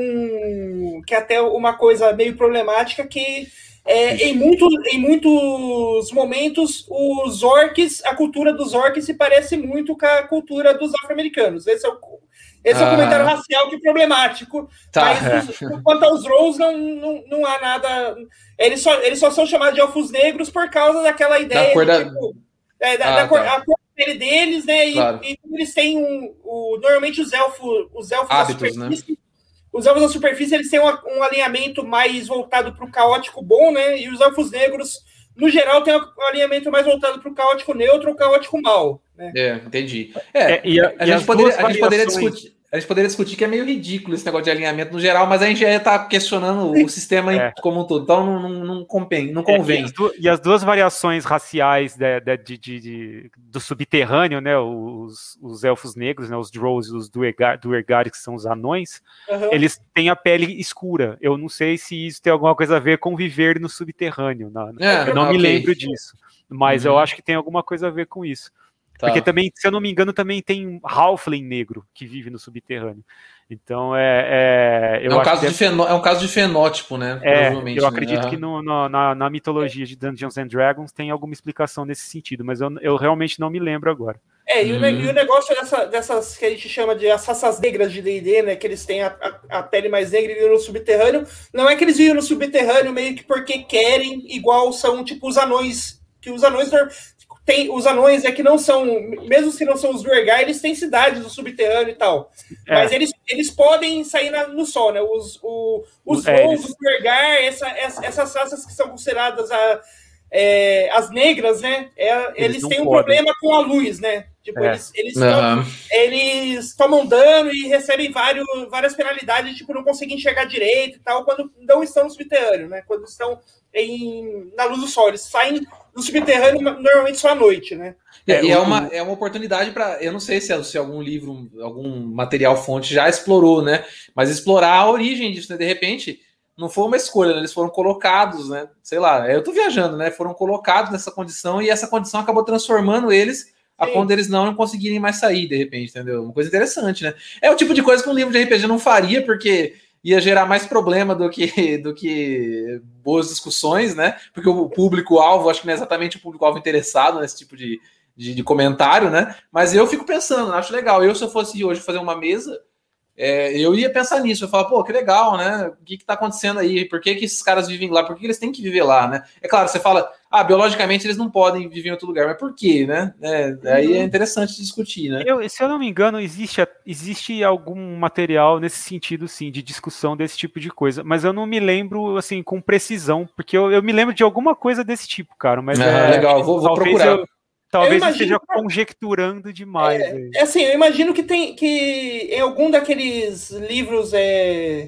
até uma coisa meio problemática, que... Em muitos momentos, os orcs, a cultura dos orcs se parece muito com a cultura dos afro-americanos. Esse é o comentário racial que é problemático. Tá. Mas quanto aos Drows, não há nada. Eles só são chamados de elfos negros por causa daquela ideia. A cor pele deles, né? Claro. E eles têm normalmente os elfos hábitos, né? Os elfos da superfície, eles têm um alinhamento mais voltado para o caótico bom, né? E os elfos negros, no geral, têm um alinhamento mais voltado para o caótico neutro ou caótico mal. Né? Entendi. A gente poderia discutir que é meio ridículo esse negócio de alinhamento no geral, mas a gente já está questionando o sistema como um todo, então não convém. E as duas variações raciais do subterrâneo, né? Os elfos negros, né? Os Drows e os Duergar, que são os anões, eles têm a pele escura. Eu não sei se isso tem alguma coisa a ver com viver no subterrâneo. Eu não me lembro disso, mas eu acho que tem alguma coisa a ver com isso. Tá. Porque também, se eu não me engano, também tem um halfling negro que vive no subterrâneo. Então, é um caso de fenótipo, né? Provavelmente, eu acredito que na mitologia de Dungeons & Dragons tem alguma explicação nesse sentido, mas eu realmente não me lembro agora. E o negócio dessas que a gente chama de assassas negras de D&D, né? Que eles têm a pele mais negra e vivem no subterrâneo. Não é que eles vivem no subterrâneo meio que porque querem, igual são tipo os anões. Que os anões... Tem os anões que não são, mesmo que não são os Duergar, eles têm cidades do subterrâneo e tal. Mas eles podem sair no sol, né? Os Duergar, essas raças que são consideradas as negras, né? Eles têm um problema com a luz, né? Tipo, eles tomam dano e recebem várias penalidades, tipo, não conseguem enxergar direito e tal, quando não estão no subterrâneo, né? Quando estão na luz do sol, eles saem no subterrâneo normalmente só à noite, né? É uma oportunidade para... Eu não sei se algum livro, algum material fonte já explorou, né? Mas explorar a origem disso, né? De repente, não foi uma escolha, né? Eles foram colocados, né? Sei lá, eu tô viajando, né? Foram colocados nessa condição e essa condição acabou transformando eles a quando eles não conseguirem mais sair, de repente, entendeu? Uma coisa interessante, né? É o tipo de coisa que um livro de RPG não faria, porque... ia gerar mais problema do que boas discussões, né? Porque o público-alvo, acho que não é exatamente o público-alvo interessado nesse tipo de comentário, né? Mas eu fico pensando, acho legal. Se eu fosse hoje fazer uma mesa, eu ia pensar nisso. Eu ia falar, pô, que legal, né? O que tá acontecendo aí? Por que esses caras vivem lá? Por que eles têm que viver lá, né? É claro, você fala, biologicamente eles não podem viver em outro lugar. Mas por quê, né? Aí é interessante discutir, né? Se eu não me engano, existe algum material nesse sentido, sim, de discussão desse tipo de coisa. Mas eu não me lembro, assim, com precisão. Porque eu me lembro de alguma coisa desse tipo, cara. Mas legal, vou procurar. Talvez eu esteja conjecturando demais. Assim, eu imagino que tem que em algum daqueles livros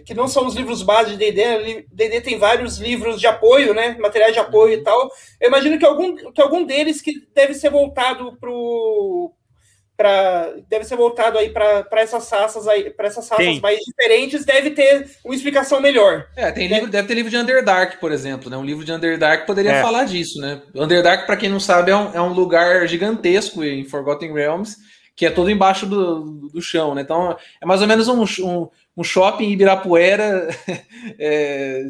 que não são os livros base de D&D, D&D tem vários livros de apoio, né? Materiais de apoio e tal. Eu imagino que algum deles que deve ser voltado para essas raças aí, para essas raças mais diferentes, deve ter uma explicação melhor. Deve ter livro de Underdark, por exemplo, né? Um livro de Underdark poderia falar disso, né? Underdark, para quem não sabe, é um lugar gigantesco em Forgotten Realms que é todo embaixo do chão, né? Então é mais ou menos um shopping Ibirapuera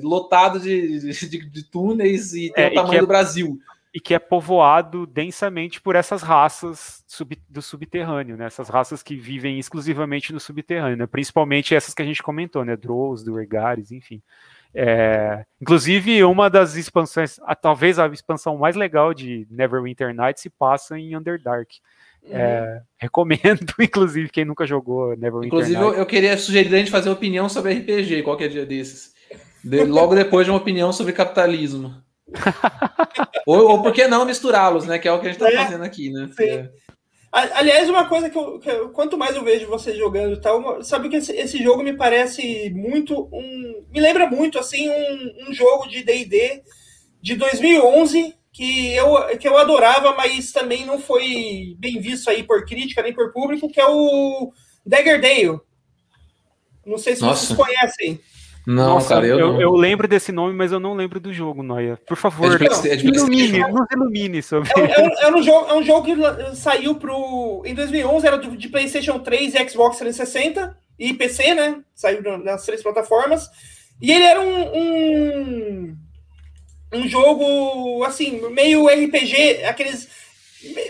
lotado de túneis e tem o tamanho do Brasil. E que é povoado densamente por essas raças do subterrâneo, né? Essas raças que vivem exclusivamente no subterrâneo, né? Principalmente essas que a gente comentou, né? Drows, Duergares, enfim. Inclusive, uma das expansões, talvez a expansão mais legal de Neverwinter Nights se passa em Underdark. Recomendo, inclusive, quem nunca jogou Neverwinter Nights. Inclusive, eu queria sugerir a gente fazer opinião sobre RPG, qualquer dia desses. Logo depois de uma opinião sobre capitalismo. ou por que não misturá-los, né? Que é o que a gente tá fazendo aqui, né? Aliás, uma coisa que eu quanto mais eu vejo vocês jogando e tal, sabe que esse jogo me parece muito me lembra muito, assim, um jogo de D&D de 2011 que eu adorava, mas também não foi bem visto aí por crítica nem por público, que é o Dagger Dale. Não sei se vocês conhecem. Não, nossa, cara, eu lembro desse nome, mas eu não lembro do jogo, Noia. Por favor, nos ilumine sobre isso. É um jogo que saiu em 2011, era de PlayStation 3 e Xbox 360 e PC, né? Saiu nas três plataformas. E ele era um jogo, assim, meio RPG, aqueles...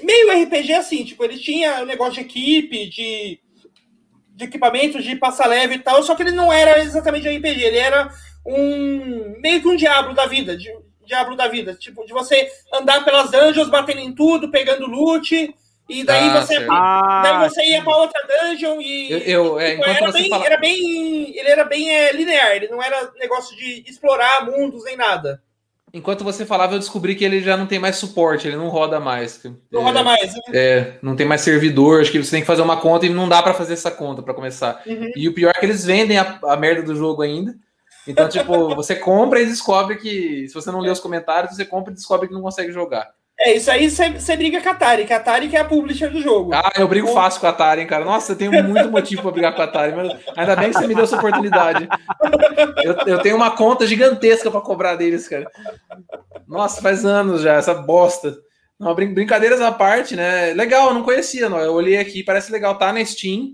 Meio RPG, assim, tipo, ele tinha um negócio de equipe, de equipamentos, de passa leve e tal, só que ele não era exatamente RPG, ele era meio que um diabo da vida, tipo, de você andar pelas dungeons, batendo em tudo, pegando loot, e daí você ia pra outra dungeon e... Ele era bem linear, ele não era negócio de explorar mundos nem nada. Enquanto você falava, eu descobri que ele já não tem mais suporte, ele não roda mais. Não roda mais, né? Não tem mais servidor, acho que você tem que fazer uma conta e não dá pra fazer essa conta pra começar. Uhum. E o pior é que eles vendem a merda do jogo ainda. Então, tipo, você compra e descobre que... Se você não lê os comentários, você compra e descobre que não consegue jogar. Isso aí você briga com a Atari, que a Atari que é a publisher do jogo. Ah, eu brigo fácil com a Atari, hein, cara. Nossa, eu tenho muito motivo pra brigar com a Atari, mas ainda bem que você me deu essa oportunidade. Eu tenho uma conta gigantesca pra cobrar deles, cara. Nossa, faz anos já, essa bosta. Não, brincadeiras à parte, né? Legal, eu não conhecia, não. Eu olhei aqui, parece legal, tá na Steam.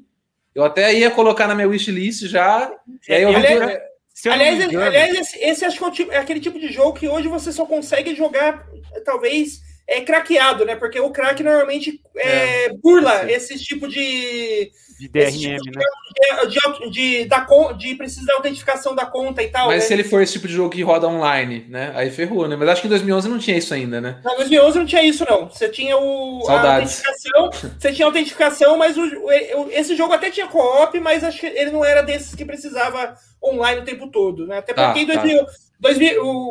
Eu até ia colocar na minha wishlist já. E aí eu aliás, esse acho que é aquele tipo de jogo que hoje você só consegue jogar, talvez... craqueado, né? Porque o crack normalmente burla esse tipo de DRM, tipo de, né? De precisa da autentificação da conta e tal. Mas, né? Se ele for esse tipo de jogo que roda online, né? Aí ferrou, né? Mas acho que em 2011 não tinha isso ainda, né? Não, em 2011 não tinha isso, não. Você tinha a autentificação, mas esse jogo até tinha co-op, mas acho que ele não era desses que precisava online o tempo todo, né? Até porque em 2011...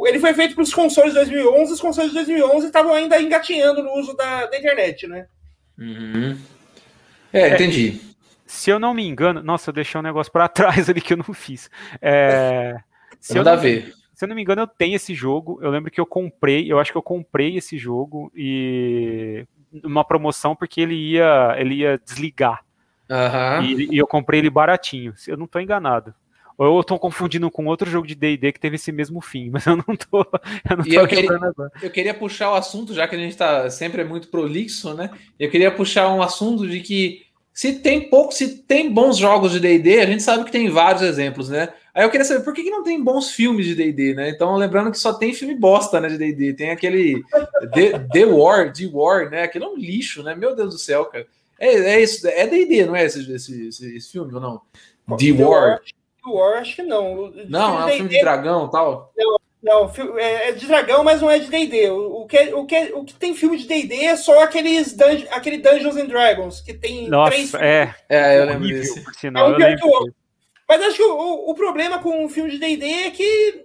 ele foi feito para os consoles de 2011, os consoles de 2011 estavam ainda engatinhando no uso da internet, né? Uhum. Entendi. Se eu não me engano... Nossa, eu deixei um negócio para trás ali que eu não fiz. Se eu não me engano, eu tenho esse jogo. Eu lembro que eu acho que eu comprei esse jogo e uma promoção porque ele ia desligar. Uhum. E eu comprei ele baratinho. Eu não estou enganado. Ou eu tô confundindo com outro jogo de D&D que teve esse mesmo fim, mas eu queria puxar o assunto, já que a gente tá sempre muito prolixo, né? Eu queria puxar um assunto de que se tem bons jogos de D&D, a gente sabe que tem vários exemplos, né? Aí eu queria saber por que não tem bons filmes de D&D, né? Então, lembrando que só tem filme bosta, né, de D&D. Tem aquele The War, né? Aquele é um lixo, né? Meu Deus do céu, cara. Isso, é D&D, não é esse filme ou não? The War. War, acho que não. Não, é um filme de dragão e tal? Não, é de dragão, mas não é de D&D. O que tem filme de D&D é só aquele Dungeons and Dragons, que tem três... eu lembro disso. Mas acho que o problema com o filme de D&D é que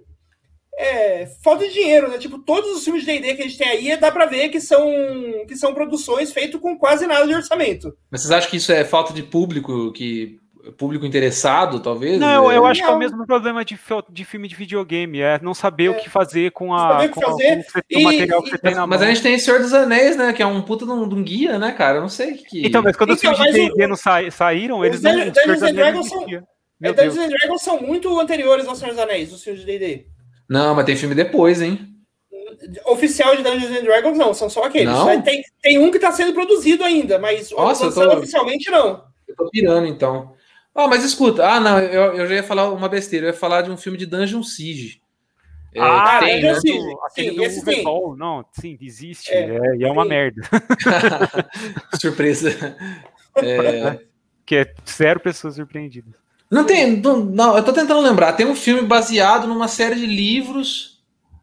falta de dinheiro, né? Tipo, todos os filmes de D&D que a gente tem aí, dá pra ver que são produções feitas com quase nada de orçamento. Mas vocês acham que isso é falta de público que... Público interessado, talvez? Não, eu acho que é o mesmo problema de filme de videogame, não saber o que fazer com o material que você tem na mão. Mas a gente tem Senhor dos Anéis, né? Que é um puta de um guia, né, cara? Eu não sei o que... Então, mas quando os filmes de D&D não saíram, eles não... Dungeons & Dragons são muito anteriores ao Senhor dos Anéis, os filmes de D&D. Não, mas tem filme depois, hein? oficial de Dungeons & Dragons não, são só aqueles. Não? Tem um que está sendo produzido ainda, mas oficialmente não. Eu tô pirando, então. Ah, mas escuta, não, eu já ia falar uma besteira, eu ia falar de um filme de Dungeon Siege. Dungeon Siege. Esse tem. Não, sim, existe. E é uma merda. Surpresa. Que é zero pessoas surpreendidas. Não tem. Não, eu tô tentando lembrar. Tem um filme baseado numa série de livros.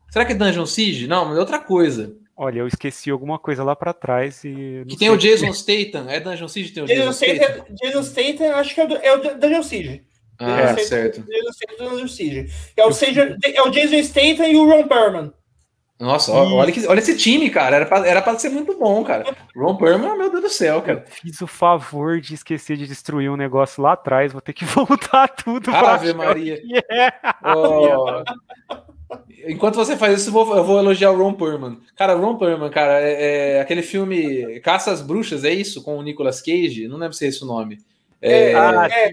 Será que é Dungeon Siege? Não, mas é outra coisa. Olha, eu esqueci alguma coisa lá pra trás. Que tem o Jason Statham. É Dungeon Siege? Tem o Jason Statham. Jason Statham, acho que é o Dungeon Siege. Certo. Dungeon Siege. É o Jason Statham e o Ron Perlman. Nossa, olha esse time, cara. Era pra ser muito bom, cara. Ron Perlman, meu Deus do céu, cara. Fiz o favor de esquecer de destruir um negócio lá atrás. Vou ter que voltar tudo. Ave Maria. Enquanto você faz isso, eu vou elogiar o Ron Perlman. Cara, Ron Perlman, cara, é aquele filme Caça às Bruxas, é isso? Com o Nicolas Cage? Não lembro se é esse o nome.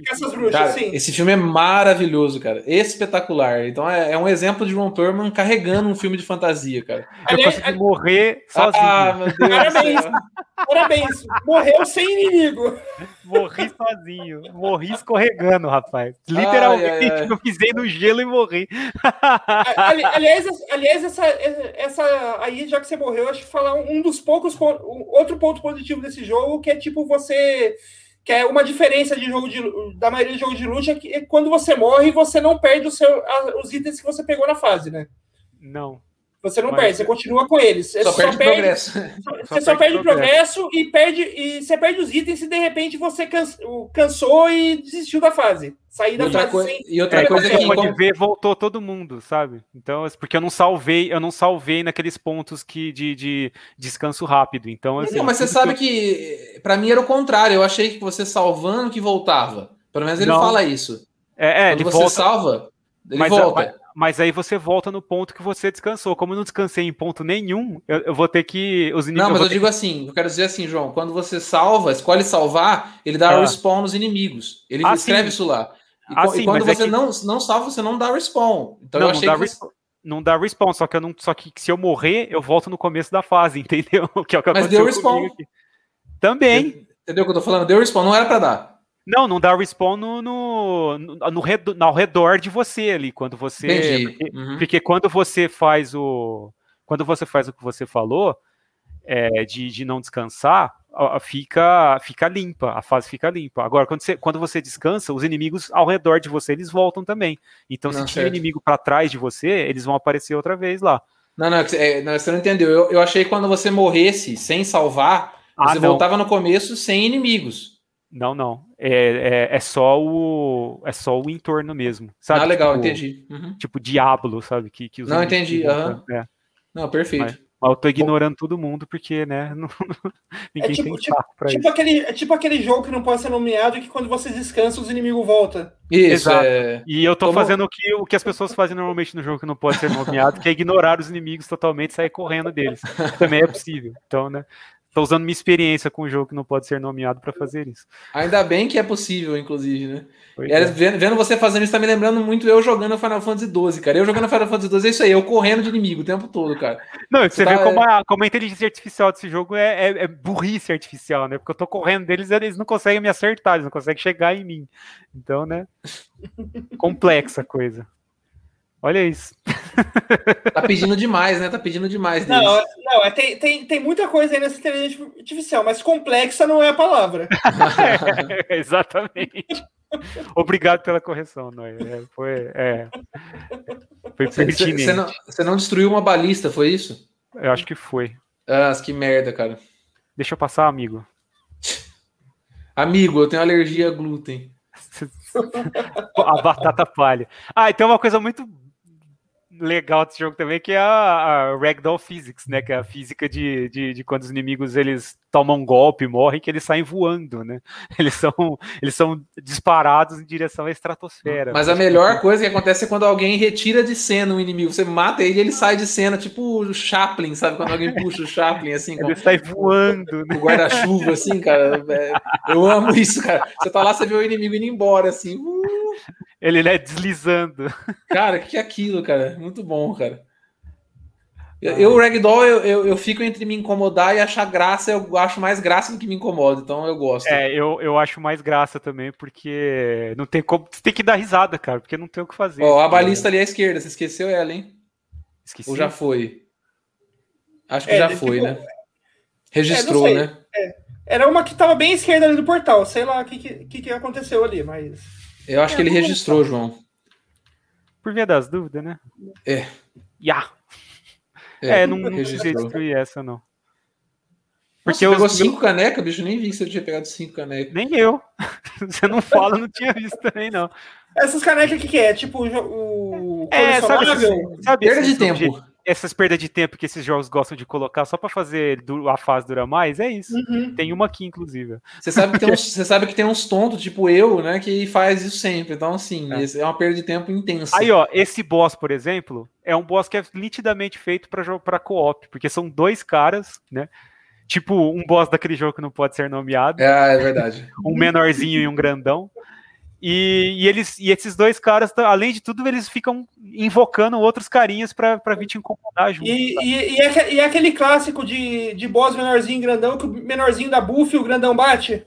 Caça às Bruxas, cara, sim. Esse filme é maravilhoso, cara. Espetacular. Então é um exemplo de Ron Perlman carregando um filme de fantasia, cara. Aliás, morrer sozinho. Meu Deus. Parabéns. Morreu sem inimigo. Morri sozinho. Morri escorregando, rapaz. Literalmente, eu pisei no gelo e morri. Aliás, essa aí, já que você morreu, acho que falar um dos poucos... Outro ponto positivo desse jogo, que é tipo você... Que é uma diferença da maioria de jogos de luta, que é quando você morre, você não perde os itens que você pegou na fase, né? Não. Você não perde, você continua com eles. Você só perde progresso e você perde os itens se de repente você cansou e desistiu da fase. Sair da fase sem... E outra coisa que você pode ver, voltou todo mundo, sabe? Então, porque eu não salvei naqueles pontos que de descanso rápido. Então, assim, não, mas você sabe que pra mim era o contrário. Eu achei que você salvando que voltava. Pelo menos ele fala isso. Quando você salva, ele volta. Mas aí você volta no ponto que você descansou. Como eu não descansei em ponto nenhum, eu vou ter que... Os inimigos. Não, mas eu quero dizer assim, João, quando você salva, escolhe salvar, ele dá respawn nos inimigos. Ele escreve isso lá. E quando você não salva, você não dá respawn. Então eu achei que... Não dá respawn, só que se eu morrer, eu volto no começo da fase, entendeu? Que é o que mas deu respawn. Aqui. Também. Entendeu o que eu tô falando? Deu respawn, não era pra dar. Não dá respawn ao redor de você ali, quando você... Entendi. Porque quando você faz o que você falou, de não descansar, fica limpa, a fase fica limpa. Agora, quando você descansa, os inimigos ao redor de você, eles voltam também. Então, se tiver um inimigo pra trás de você, eles vão aparecer outra vez lá. Não, você não entendeu. Eu achei que quando você morresse sem salvar, você voltava no começo sem inimigos. Não. É só o entorno mesmo. Sabe? Legal, entendi. Tipo Diablo, sabe? Que os não, entendi. Não, perfeito. Mas eu tô ignorando todo mundo porque, né? Não, ninguém tem saco pra isso. Aquele jogo que não pode ser nomeado e que quando você descansa, os inimigos voltam. Isso. E eu tô fazendo o que as pessoas fazem normalmente no jogo que não pode ser nomeado, que é ignorar os inimigos totalmente e sair correndo deles. Também é possível. Então, né? Tô usando minha experiência com um jogo que não pode ser nomeado para fazer isso. Ainda bem que é possível, inclusive, né? Vendo você fazendo isso, tá me lembrando muito eu jogando Final Fantasy XII, cara. Eu jogando Final Fantasy XII é isso aí, eu correndo de inimigo o tempo todo, cara. Não, você vê como a inteligência artificial desse jogo é burrice artificial, né? Porque eu tô correndo deles e eles não conseguem me acertar, eles não conseguem chegar em mim. Então, né? Complexa coisa. Olha isso. Tá pedindo demais, né? Tá pedindo demais deles. Não, tem muita coisa aí nessa inteligência artificial, mas complexa não é a palavra. Exatamente. Obrigado pela correção, Noé. Foi pertinente. Você não destruiu uma balista, foi isso? Eu acho que foi. Que merda, cara. Deixa eu passar, amigo. Amigo, eu tenho alergia a glúten. A batata palha. Então uma coisa muito... legal desse jogo também, que é a Ragdoll Physics, né, que é a física de quando os inimigos, eles tomam um golpe, morrem, que eles saem voando, né, eles são disparados em direção à estratosfera. Mas a melhor coisa que acontece é quando alguém retira de cena um inimigo, você mata ele e ele sai de cena, tipo o Chaplin, sabe, quando alguém puxa o Chaplin, assim, ele sai voando, né? O guarda-chuva, assim, cara, eu amo isso, cara, você tá lá, você vê o inimigo indo embora, assim, ele, né, deslizando. Cara, o que é aquilo, cara? Muito bom, cara. O Ragdoll, eu fico entre me incomodar e achar graça, eu acho mais graça do que me incomoda, então eu gosto. Eu acho mais graça também, porque não tem como, você tem que dar risada, cara, porque não tem o que fazer. Ó, a balista ali à esquerda, você esqueceu ela, hein? Esqueci. Ou já foi? Acho que já foi, tipo, né? Registrou, né? Era uma que tava bem à esquerda ali do portal, sei lá o que aconteceu ali, mas... Eu acho que ele registrou, tá. João. Por via das dúvidas, né? Não precisei destruir essa, não. Porque você pegou 5 canecas, bicho? Nem vi que você tinha pegado 5 canecas. Nem eu. Você não fala, não tinha visto também, não. Essas canecas, o que é? Tipo, o... sabe perda de tempo. Essas perdas de tempo que esses jogos gostam de colocar só pra fazer a fase durar mais, é isso. Uhum. Tem uma aqui, inclusive. Você sabe que tem uns tontos, tipo eu, né, que faz isso sempre. Então, assim, é uma perda de tempo intensa. Aí, ó, esse boss, por exemplo, é um boss que é nitidamente feito pra co-op, porque são 2 caras, né? Tipo, um boss daquele jogo que não pode ser nomeado. É verdade. Um menorzinho e um grandão. E esses 2 caras, além de tudo, eles ficam invocando outros carinhas pra vir te incomodar junto. E aquele clássico de boss menorzinho e grandão, que o menorzinho dá buff e o grandão bate?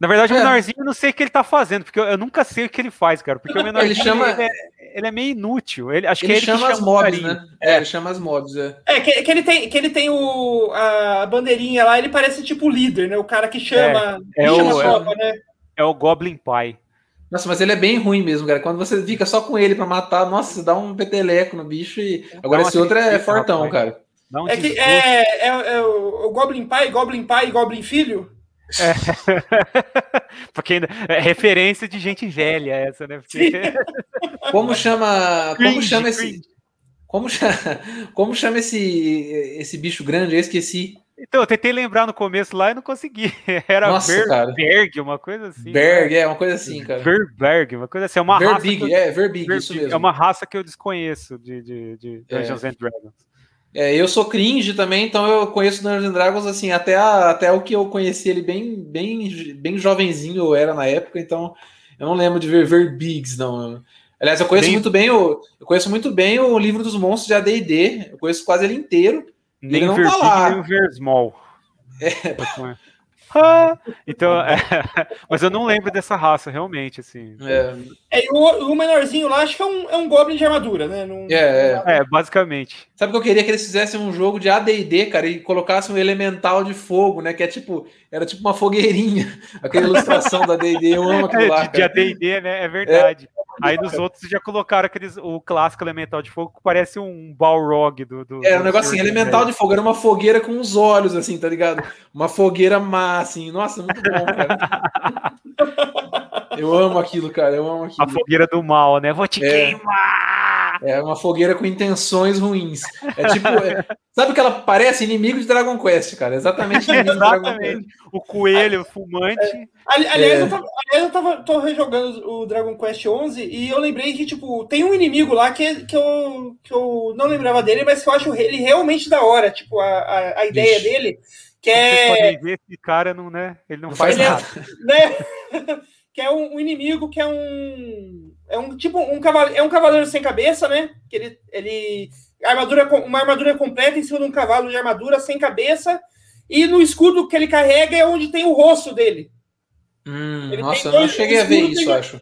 Na verdade, o menorzinho eu não sei o que ele tá fazendo, porque eu nunca sei o que ele faz, cara. Porque o menorzinho ele é meio inútil. Ele chama as mobs, né? Ele chama as mobs, que ele tem a bandeirinha lá, ele parece tipo o líder, né? O cara que chama é o Goblin Pai. Nossa, mas ele é bem ruim mesmo, cara. Quando você fica só com ele pra matar, nossa, dá um peteleco no bicho e... Agora esse outro é fortão, cara. O Goblin Pai, Goblin Pai e Goblin Filho? Porque é referência de gente velha essa, né? Porque... Como chama esse bicho grande? Eu esqueci. Então, eu tentei lembrar no começo lá e não consegui. Era Berg, uma coisa assim. Berg, cara. Uma coisa assim, cara. Berg, uma coisa assim. É uma Verbig, raça. Verbig, isso mesmo. É uma raça que eu desconheço de Dungeons and Dragons. Eu sou cringe também, então eu conheço Dungeons and Dragons assim, até o que eu conheci ele bem jovenzinho eu era na época, então eu não lembro de ver Verbigs, não. Aliás, eu conheço muito bem o Livro dos Monstros de AD&D, eu conheço quase ele inteiro. Nem ele não tá lá. Nem o Versmol. Então, mas eu não lembro dessa raça, realmente, assim. O menorzinho lá, acho que é um Goblin de armadura, né? Basicamente. Sabe o que eu queria? Que eles fizessem um jogo de AD&D, cara, e colocassem um elemental de fogo, né? Que é tipo... Era tipo uma fogueirinha. Aquela ilustração da AD&D, eu amo aquilo lá, cara. De AD&D, né? É verdade. Aí nos outros já colocaram o clássico elemental de fogo, que parece um Balrog do um negócio assim, elemental de fogo, era uma fogueira com os olhos, assim, tá ligado? Uma fogueira má, assim, nossa, muito bom, cara. Eu amo aquilo, cara, eu amo aquilo. A fogueira do mal, né? Vou te queimar! É uma fogueira com intenções ruins. É tipo... Sabe o que ela parece? Inimigo de Dragon Quest, cara. Exatamente inimigo de Dragon Quest. O coelho, o fumante... Aliás, eu tô rejogando o Dragon Quest XI e eu lembrei que, tipo, tem um inimigo lá que eu não lembrava dele, mas que eu acho ele realmente da hora, tipo, a ideia dele, que é... Vocês podem ver, esse cara não, né? Ele não faz nada. Né? Que é um inimigo que é um... É um cavaleiro sem cabeça, né? Que ele uma armadura completa em cima de um cavalo de armadura sem cabeça, e no escudo que ele carrega é onde tem o rosto dele. Nossa, eu não cheguei a ver isso, acho.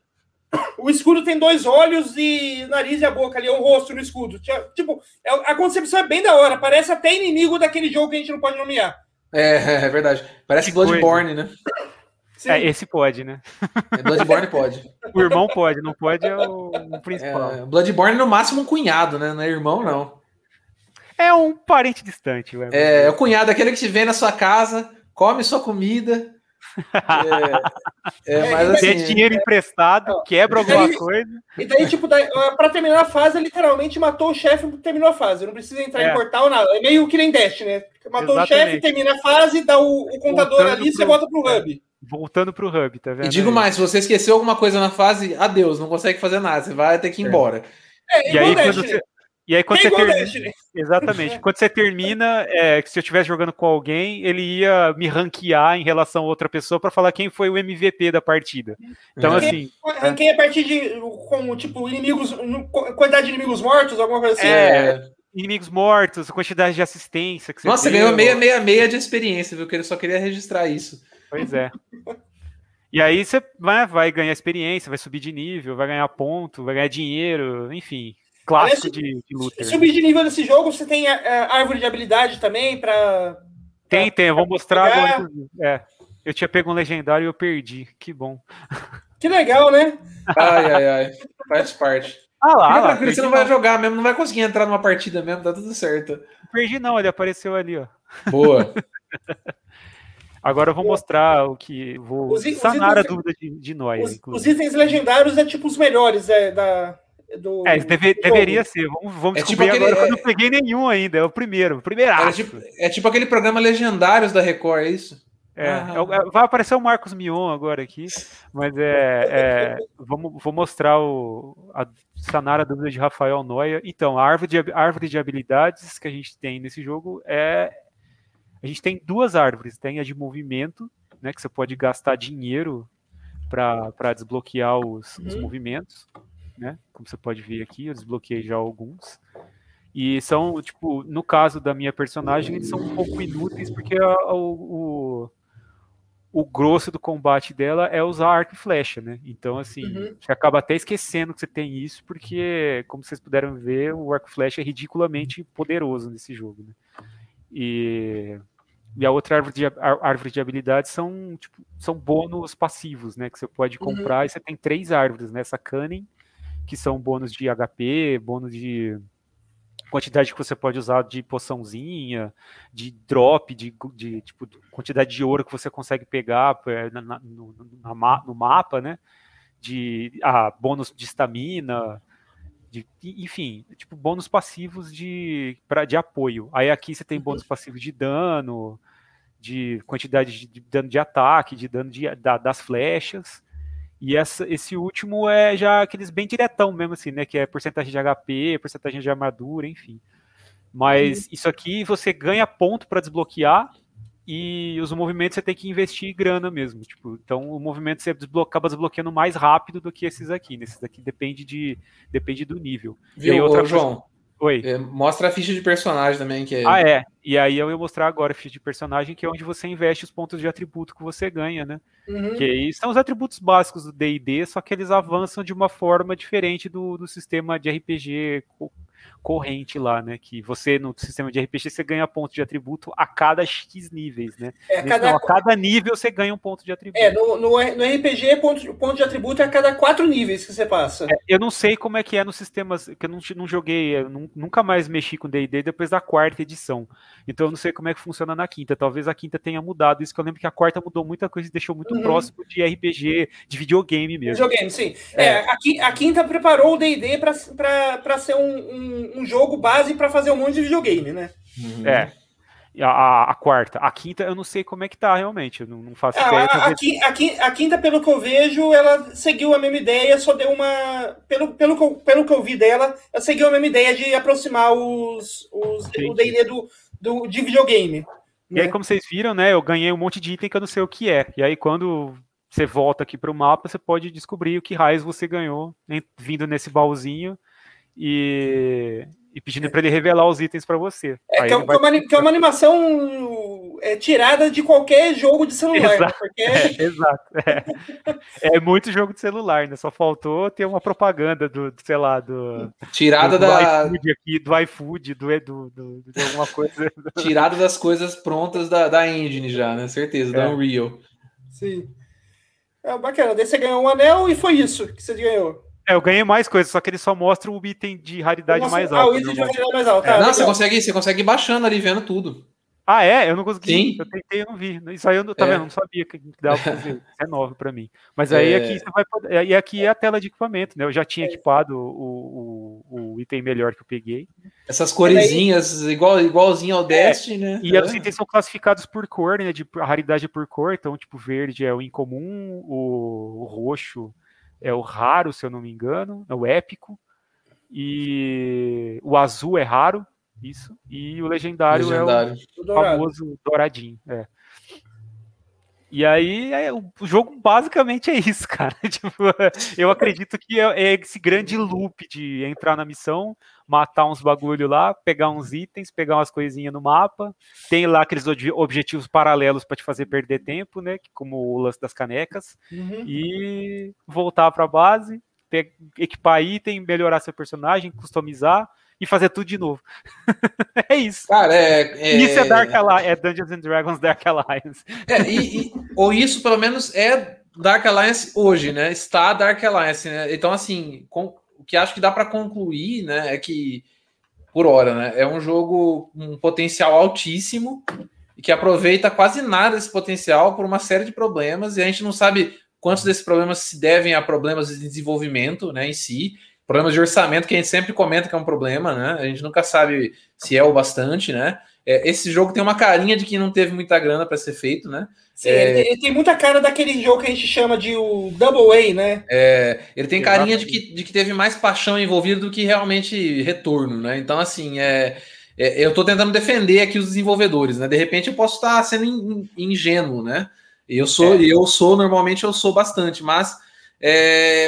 O escudo tem 2 olhos e nariz e a boca ali, é um rosto no escudo. Tipo, a concepção é bem da hora, parece até inimigo daquele jogo que a gente não pode nomear. É verdade. Parece Bloodborne, né? Sim. Esse pode, né? Bloodborne pode. O irmão pode, não pode é o principal. Bloodborne, no máximo, um cunhado, né? Não é irmão, não. É um parente distante. Ué. É o cunhado, aquele que te vem na sua casa, come sua comida. Mas assim... Tem dinheiro emprestado, quebra alguma coisa. E daí, tipo, pra terminar a fase, literalmente matou o chefe e terminou a fase. Não precisa entrar em portal, nada. É meio que nem Destiny, né? Matou o chefe, termina a fase, dá o contador voltando ali e você volta pro hub. Voltando pro hub, tá vendo? E digo mais, se você esqueceu alguma coisa na fase, adeus, não consegue fazer nada, você vai ter que ir embora. Exatamente. Quando você termina, que se eu estivesse jogando com alguém, ele ia me ranquear em relação a outra pessoa pra falar quem foi o MVP da partida. Então, assim... Ranqueia a partir de, com, tipo, inimigos, quantidade de inimigos mortos, alguma coisa assim. inimigos mortos, a quantidade de assistência que você Nossa, deu. Ganhou 666 de experiência, viu? Que ele só queria registrar isso. Pois é. E aí você vai ganhar experiência, vai subir de nível, vai ganhar ponto, vai ganhar dinheiro, enfim. Clássico de luta. Subir de nível nesse jogo, você tem a árvore de habilidade também pra... Tem, eu vou mostrar agora. É, eu tinha pego um legendário e eu perdi. Que bom. Que legal, né? Ai. Faz parte. Ah lá, você não vai jogar mesmo, não vai conseguir entrar numa partida mesmo, tá tudo certo. Perdi não, ele apareceu ali, ó. Boa. Agora eu vou mostrar o que... Vou sanar a dúvida de nós. Os itens legendários é tipo os melhores deveria ser. Vamos descobrir tipo agora, que eu não peguei nenhum ainda. É o primeiro. É tipo aquele programa Legendários da Record, é isso? Vai aparecer o Marcos Mion agora aqui, mas vou mostrar sanar a dúvida de Rafael Noia. Então, a árvore de habilidades que a gente tem nesse jogo a gente tem duas árvores. Tem a de movimento, né, que você pode gastar dinheiro para desbloquear os movimentos, né? Como você pode ver aqui, eu desbloqueei já alguns. E são, tipo, no caso da minha personagem, eles são um pouco inúteis, porque o grosso do combate dela é usar arco e flecha, né? Então, assim, você acaba até esquecendo que você tem isso, porque, como vocês puderam ver, o arco e flecha é ridiculamente poderoso nesse jogo, né? E a outra árvore de habilidades são bônus passivos, né? Que você pode comprar, e você tem três árvores, né? Essa Cunning, que são bônus de HP, bônus de... quantidade que você pode usar de poçãozinha, de drop, de tipo, quantidade de ouro que você consegue pegar no mapa, né? Bônus de estamina, enfim, tipo, bônus passivos de apoio. Aí aqui você tem bônus passivos de dano, de quantidade de dano de ataque, de dano das flechas. E esse último é já aqueles bem diretão mesmo, assim, né? Que é porcentagem de HP, porcentagem de armadura, enfim. Mas isso aqui você ganha ponto para desbloquear e os movimentos você tem que investir grana mesmo. Tipo, então o movimento você acaba desbloqueando mais rápido do que esses aqui, né? Esses aqui depende do nível. Viu, e aí outra coisa... João? Oi. Mostra a ficha de personagem também. Que é... Ah, é. E aí eu ia mostrar agora a ficha de personagem, que é onde você investe os pontos de atributo que você ganha, né? Que aí são os atributos básicos do D&D, só que eles avançam de uma forma diferente do sistema de RPG corrente lá, né? Que você, no sistema de RPG, você ganha ponto de atributo a cada X níveis, né? A cada nível você ganha um ponto de atributo. No RPG, ponto de atributo é a cada 4 níveis que você passa. Eu não sei como é que é nos sistemas, que eu não joguei, eu nunca mais mexi com D&D depois da 4ª edição. Então eu não sei como é que funciona na 5ª. Talvez a 5ª tenha mudado. Isso que eu lembro que a 4ª mudou muita coisa e deixou muito próximo de RPG, de videogame mesmo. Videogame, sim. A 5ª preparou o D&D para ser um jogo base para fazer um monte de videogame, né? A 4ª. A 5ª eu não sei como é que tá realmente. Eu não faço ideia. A 5ª, pelo que eu vejo, ela seguiu a mesma ideia, só deu uma... Pelo que eu vi dela, ela seguiu a mesma ideia de aproximar o D&D de videogame. E aí, como vocês viram, né? Eu ganhei um monte de item que eu não sei o que é. E aí, quando você volta aqui para o mapa, você pode descobrir o que raios você ganhou, né, vindo nesse baúzinho e pedindo para ele revelar os itens para você. Que é uma animação tirada de qualquer jogo de celular. Exato. Né, porque... exato. É muito jogo de celular, né? Só faltou ter uma propaganda do iFood, de alguma coisa. Tirada das coisas prontas da engine já, né? Certeza, da Unreal. Sim. Bacana. Daí você ganhou um anel e foi isso que você ganhou. Eu ganhei mais coisas, só que ele só mostra o item de raridade mais alto. O item de raridade mais alto. Não, você consegue ir baixando ali, vendo tudo. Ah, é? Eu não consegui. Sim. Eu tentei e não vi. Isso aí eu vendo, não sabia que dava pra fazer. É novo pra mim. Mas aí aqui você vai. E aqui é a tela de equipamento, né? Eu já tinha equipado o item melhor que eu peguei. Essas coresinhas, igualzinho ao Destiny, né? E os itens são classificados por cor, né? A raridade é por cor. Então, tipo, verde é o incomum, o roxo é o raro, se eu não me engano, é o épico, e o azul é raro, isso, e o legendário. É o famoso douradinho. E aí, o jogo basicamente é isso, cara. Tipo, eu acredito que é esse grande loop de entrar na missão, matar uns bagulho lá, pegar uns itens, pegar umas coisinhas no mapa. Tem lá aqueles objetivos paralelos pra te fazer perder tempo, né? Como o lance das canecas. Uhum. E voltar pra base, equipar item, melhorar seu personagem, customizar e fazer tudo de novo. É isso. Cara, isso é Dark Alliance, é Dungeons and Dragons Dark Alliance. Ou isso, pelo menos, é Dark Alliance hoje, né? Está Dark Alliance, né? Então, assim, o que acho que dá para concluir, né, é que, por hora, né, é um jogo com um potencial altíssimo e que aproveita quase nada desse potencial por uma série de problemas, e a gente não sabe quantos desses problemas se devem a problemas de desenvolvimento, né, em si. Problemas de orçamento, que a gente sempre comenta que é um problema, né? A gente nunca sabe se é o bastante, né? Esse jogo tem uma carinha de que não teve muita grana para ser feito, né? Sim, ele tem muita cara daquele jogo que a gente chama de o Double A, né? Ele tem carinha de que teve mais paixão envolvida do que realmente retorno, né? Então, assim, eu tô tentando defender aqui os desenvolvedores, né? De repente eu posso estar sendo ingênuo, né? Eu sou bastante, mas...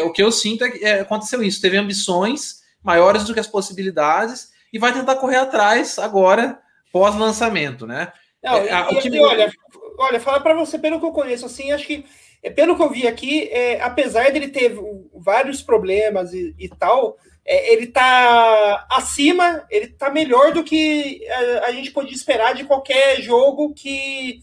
o que eu sinto é que aconteceu isso, teve ambições maiores do que as possibilidades e vai tentar correr atrás agora, pós-lançamento, né? Olha, falar para você, pelo que eu conheço, assim, acho que, pelo que eu vi aqui, apesar dele ter vários problemas e tal, ele tá acima, ele tá melhor do que a gente podia esperar de qualquer jogo que...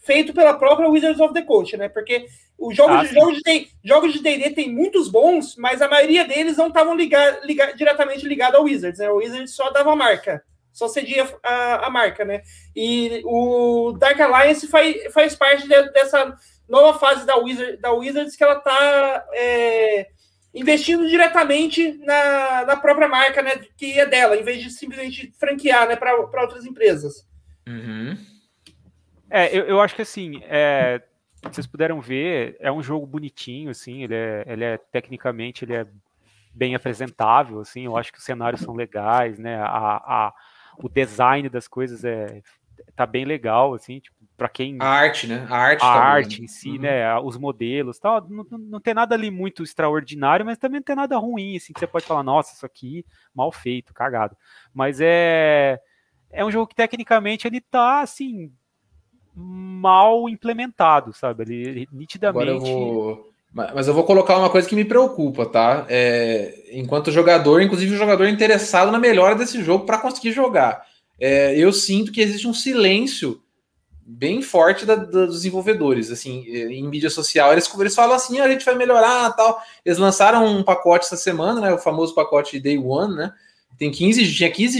feito pela própria Wizards of the Coast, né? Porque os jogos de D&D tem muitos bons, mas a maioria deles não estavam diretamente ligados ao Wizards, né? O Wizards só dava a marca, só cedia a marca, né? E o Dark Alliance faz parte dessa nova fase da Wizards, que ela está investindo diretamente na própria marca, né, que é dela, em vez de simplesmente franquear, né, para outras empresas. Uhum. Eu acho que, assim, vocês puderam ver, é um jogo bonitinho, assim, ele é tecnicamente, ele é bem apresentável, assim, eu acho que os cenários são legais, né, o design das coisas tá bem legal, assim, tipo, para quem... A arte, né? A arte em si, uhum, né? Os modelos, tal. Não tem nada ali muito extraordinário, mas também não tem nada ruim, assim, que você pode falar, nossa, isso aqui, mal feito, cagado. Mas é um jogo que, tecnicamente, ele tá, assim, mal implementado, sabe? Ele nitidamente... Mas eu vou colocar uma coisa que me preocupa, tá? Enquanto jogador, inclusive o jogador interessado na melhora desse jogo para conseguir jogar. Eu sinto que existe um silêncio bem forte dos desenvolvedores, assim, em mídia social. Eles falam assim, a gente vai melhorar, tal. Eles lançaram um pacote essa semana, né, o famoso pacote Day One, né, tinha 15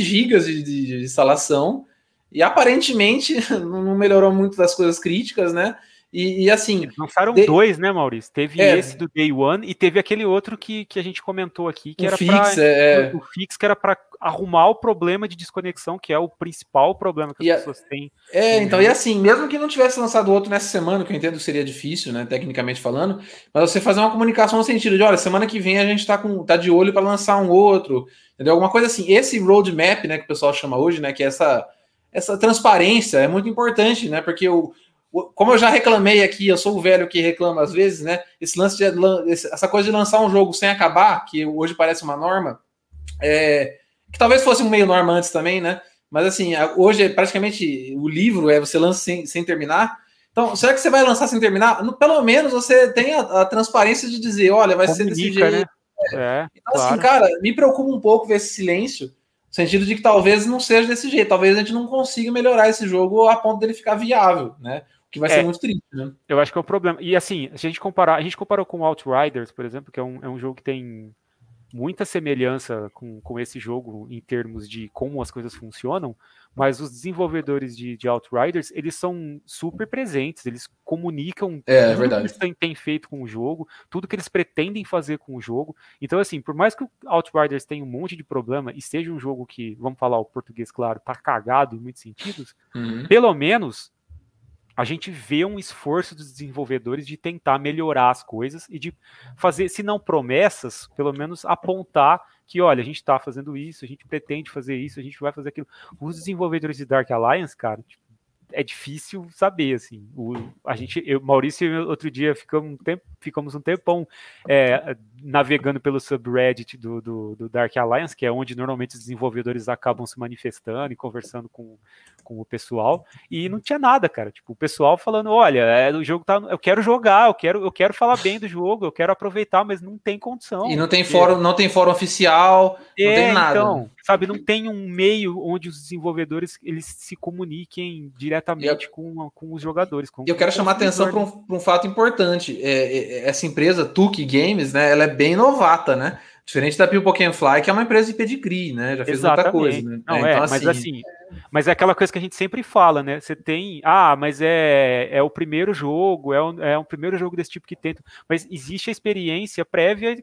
gigas de instalação, e aparentemente não melhorou muito das coisas críticas, né, e assim... Eles lançaram dois, né, Maurício? Teve esse do Day One e teve aquele outro que a gente comentou aqui, que era o Fix, que era para arrumar o problema de desconexão, que é o principal problema que as pessoas têm. Então, e assim, mesmo que não tivesse lançado outro nessa semana, que eu entendo que seria difícil, né, tecnicamente falando, mas você fazer uma comunicação no sentido de, olha, semana que vem a gente tá de olho para lançar um outro, entendeu? Alguma coisa assim. Esse roadmap, né, que o pessoal chama hoje, né, que é essa transparência, é muito importante, né, porque como eu já reclamei aqui, eu sou o velho que reclama às vezes, né, esse lance essa coisa de lançar um jogo sem acabar, que hoje parece uma norma, que talvez fosse um meio norma antes também, né? Mas assim, hoje praticamente o livro você lança sem terminar. Então, será que você vai lançar sem terminar? Pelo menos você tem a transparência de dizer, olha, vai ser desse jeito. Né? Então, claro. Assim, cara, me preocupa um pouco ver esse silêncio, no sentido de que talvez não seja desse jeito, talvez a gente não consiga melhorar esse jogo a ponto dele ficar viável, né? O que vai ser muito triste, né? Eu acho que é um problema. E assim, se a gente comparou com Outriders, por exemplo, que é um jogo que tem muita semelhança com esse jogo em termos de como as coisas funcionam, mas os desenvolvedores de Outriders, eles são super presentes, eles comunicam tudo que eles têm feito com o jogo, tudo que eles pretendem fazer com o jogo. Então, assim, por mais que o Outriders tenha um monte de problema e seja um jogo que, vamos falar o português, claro, tá cagado em muitos sentidos, pelo menos a gente vê um esforço dos desenvolvedores de tentar melhorar as coisas e de fazer, se não promessas, pelo menos apontar que, olha, a gente está fazendo isso, a gente pretende fazer isso, a gente vai fazer aquilo. Os desenvolvedores de Dark Alliance, cara, tipo, é difícil saber, assim. O Maurício e eu, outro dia, ficamos um tempão navegando pelo subreddit do Dark Alliance, que é onde normalmente os desenvolvedores acabam se manifestando e conversando com o pessoal, e não tinha nada, cara. Tipo, o pessoal falando, olha, o jogo tá... Eu quero jogar, eu quero falar bem do jogo, eu quero aproveitar, mas não tem condição. E não tem fórum, não tem fórum oficial, não tem nada. Então, sabe, não tem um meio onde os desenvolvedores eles se comuniquem diretamente com os jogadores. Eu quero chamar a atenção para um fato importante. Essa empresa, Tuque Games, né, ela é bem novata, né? Diferente da People Can Fly, que é uma empresa de pedigree, né? Já fez muita coisa, né? Não, então, mas é aquela coisa que a gente sempre fala, né? Você tem, mas é o primeiro jogo, é o primeiro jogo desse tipo que tenta, mas existe a experiência prévia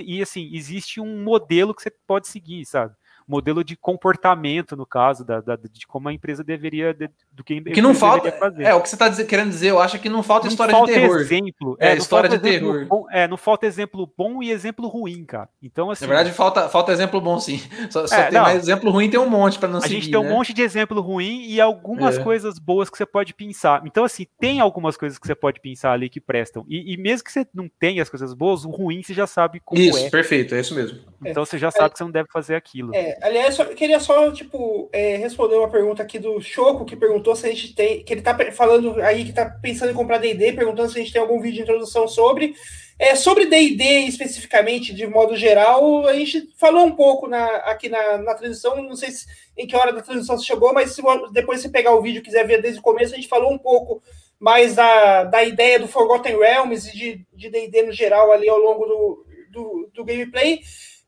e assim, existe um modelo que você pode seguir, sabe? Modelo de comportamento, no caso, de como a empresa deveria... do que não falta, fazer. O que você está querendo dizer, eu acho que não falta história de terror. Exemplo, história de terror. Não falta exemplo bom e exemplo ruim, cara. Então, assim... Na verdade, falta exemplo bom, sim. Só tem mais exemplo ruim, tem um monte para não seguir. A gente tem um monte de exemplo ruim e algumas coisas boas que você pode pensar. Então, assim, tem algumas coisas que você pode pensar ali que prestam. E mesmo que você não tenha as coisas boas, o ruim você já sabe como isso, é. Isso, perfeito, é isso mesmo. Então, você já sabe que você não deve fazer aquilo. Aliás, eu queria só, responder uma pergunta aqui do Choco, que perguntou se a gente tem... Que ele tá falando aí que tá pensando em comprar D&D, perguntando se a gente tem algum vídeo de introdução sobre... Sobre D&D especificamente, de modo geral, a gente falou um pouco aqui na transição, não sei em que hora da transição você chegou, mas se depois você pegar o vídeo e quiser ver desde o começo, a gente falou um pouco mais da ideia do Forgotten Realms e de D&D no geral ali ao longo do gameplay.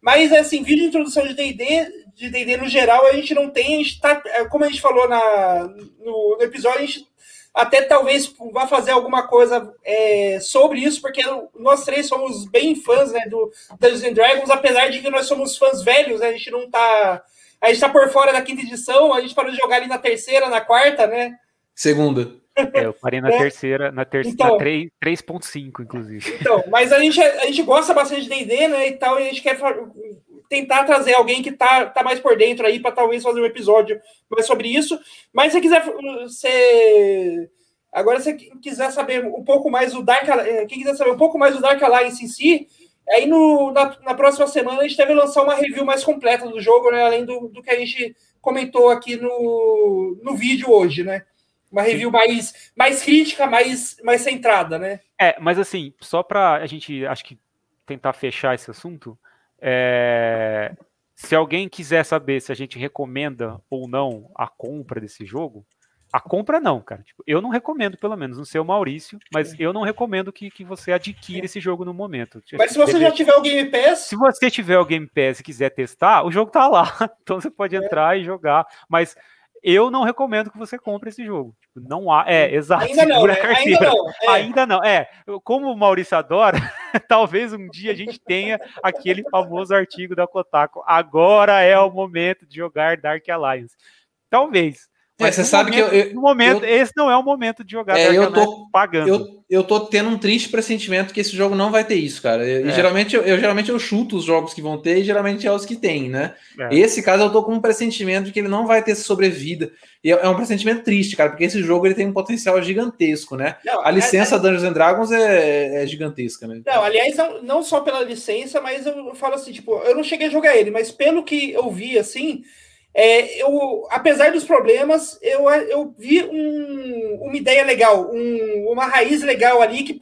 Mas, assim, vídeo de introdução de D&D no geral, a gente não tem, a gente tá, como a gente falou no episódio, a gente até talvez vá fazer alguma coisa sobre isso, porque nós três somos bem fãs, né, do Dungeons & Dragons, apesar de que nós somos fãs velhos, né, a gente não tá... A gente tá por fora da 5ª edição, a gente parou de jogar ali na 3ª, na 4ª, né? 2ª. Eu parei na 3ª, então, na 3.5, inclusive. Então, mas a gente gosta bastante de D&D, né, e tal, e a gente quer tentar trazer alguém que tá mais por dentro aí para talvez fazer um episódio mais sobre isso. Mas se quiser saber um pouco mais do Dark Alliance, quem quiser saber um pouco mais do Dark Alliance em si, aí na próxima semana a gente deve lançar uma review mais completa do jogo, né, além do que a gente comentou aqui no vídeo hoje, né? Uma review mais crítica, mais centrada, né? Mas assim, só pra a gente, acho que tentar fechar esse assunto, se alguém quiser saber se a gente recomenda ou não a compra desse jogo, a compra não, cara. Tipo, eu não recomendo, pelo menos, não sei o Maurício, mas eu não recomendo que você adquira esse jogo no momento. Mas se você já tiver o Game Pass... Se você tiver o Game Pass e quiser testar, o jogo tá lá. Então você pode entrar e jogar, mas... Eu não recomendo que você compre esse jogo. Tipo, não há... exato. Ainda não, Ainda não. Como o Maurício adora, talvez um dia a gente tenha aquele famoso artigo da Kotaku. Agora é o momento de jogar Dark Alliance. Talvez. Mas você sabe momento, que eu, no momento, esse não é o momento de jogar Dark Alliance pagando. Eu tô tendo um triste pressentimento que esse jogo não vai ter isso, cara. E geralmente eu chuto os jogos que vão ter e geralmente é os que tem, né? Esse caso eu tô com um pressentimento de que ele não vai ter essa sobrevida. E é um pressentimento triste, cara, porque esse jogo ele tem um potencial gigantesco, né? Não, a licença Dungeons & Dragons é gigantesca, né? Não, aliás, não só pela licença, mas eu falo assim, tipo, eu não cheguei a jogar ele, mas pelo que eu vi, assim... apesar dos problemas, eu vi uma ideia legal, uma raiz legal ali que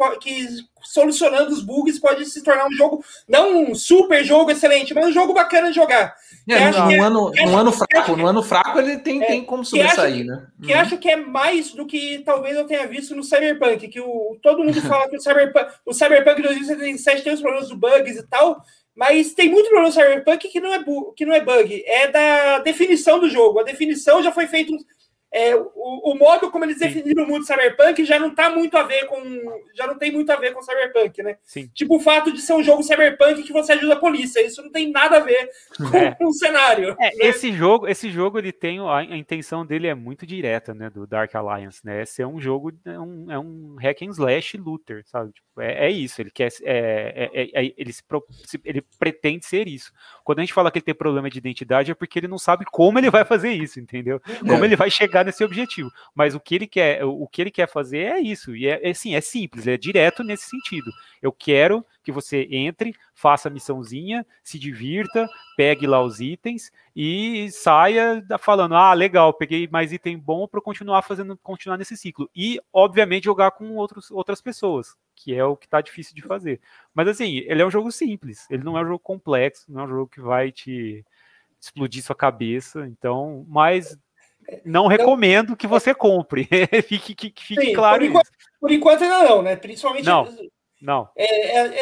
solucionando os bugs pode se tornar um jogo, não um super jogo excelente, mas um jogo bacana de jogar. No ano fraco ele tem como sobressair, né? Que acho que é mais do que talvez eu tenha visto no Cyberpunk, que todo mundo fala que o Cyberpunk 2077 tem os problemas dos bugs e tal. Mas tem muito problema no Cyberpunk que não é bug, é da definição do jogo. A definição já foi feita. O modo como eles definiram muito Cyberpunk já não tá muito a ver com. Já não tem muito a ver com Cyberpunk, né? Sim. Tipo o fato de ser um jogo Cyberpunk que você ajuda a polícia. Isso não tem nada a ver com o cenário. Né? Esse jogo ele tem. A intenção dele é muito direta, né? Do Dark Alliance, né? Esse é um jogo. É um hack and slash looter, sabe? Tipo, é isso. Ele quer. Ele pretende ser isso. Quando a gente fala que ele tem problema de identidade, é porque ele não sabe como ele vai fazer isso, entendeu? Como ele vai chegar chegar nesse objetivo. Mas o que ele quer fazer é isso. E é simples, é direto nesse sentido. Eu quero que você entre, faça a missãozinha, se divirta, pegue lá os itens e saia falando, ah, legal, peguei mais item bom para continuar nesse ciclo. E, obviamente, jogar com outras pessoas, que é o que está difícil de fazer. Mas, assim, ele é um jogo simples, ele não é um jogo complexo, não é um jogo que vai te explodir sua cabeça, então, mas... Não recomendo que você compre. fique sim, claro. Por enquanto ainda não, né? Principalmente. Não.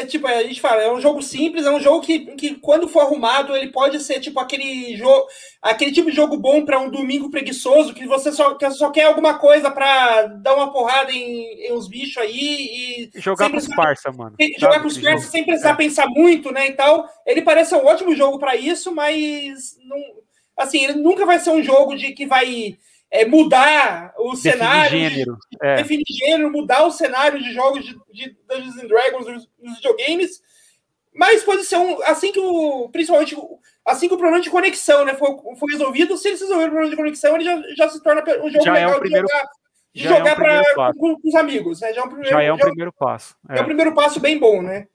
Tipo, a gente fala, é um jogo simples, é um jogo que quando for arrumado, ele pode ser tipo aquele tipo de jogo bom para um domingo preguiçoso, que você só quer alguma coisa para dar uma porrada em uns bichos aí e jogar com os parça, mano. Jogar com os parça sem precisar pensar muito, né, e tal. Ele parece um ótimo jogo para isso, mas não. Assim, ele nunca vai ser um jogo de que vai mudar o cenário, definir gênero, mudar o cenário de jogos de Dungeons & Dragons nos videogames, mas pode ser assim que o problema de conexão, né, foi resolvido, se eles resolverem o problema de conexão, ele já se torna um jogo legal de jogar com os amigos, né? Já é um primeiro passo. É um primeiro passo bem bom, né?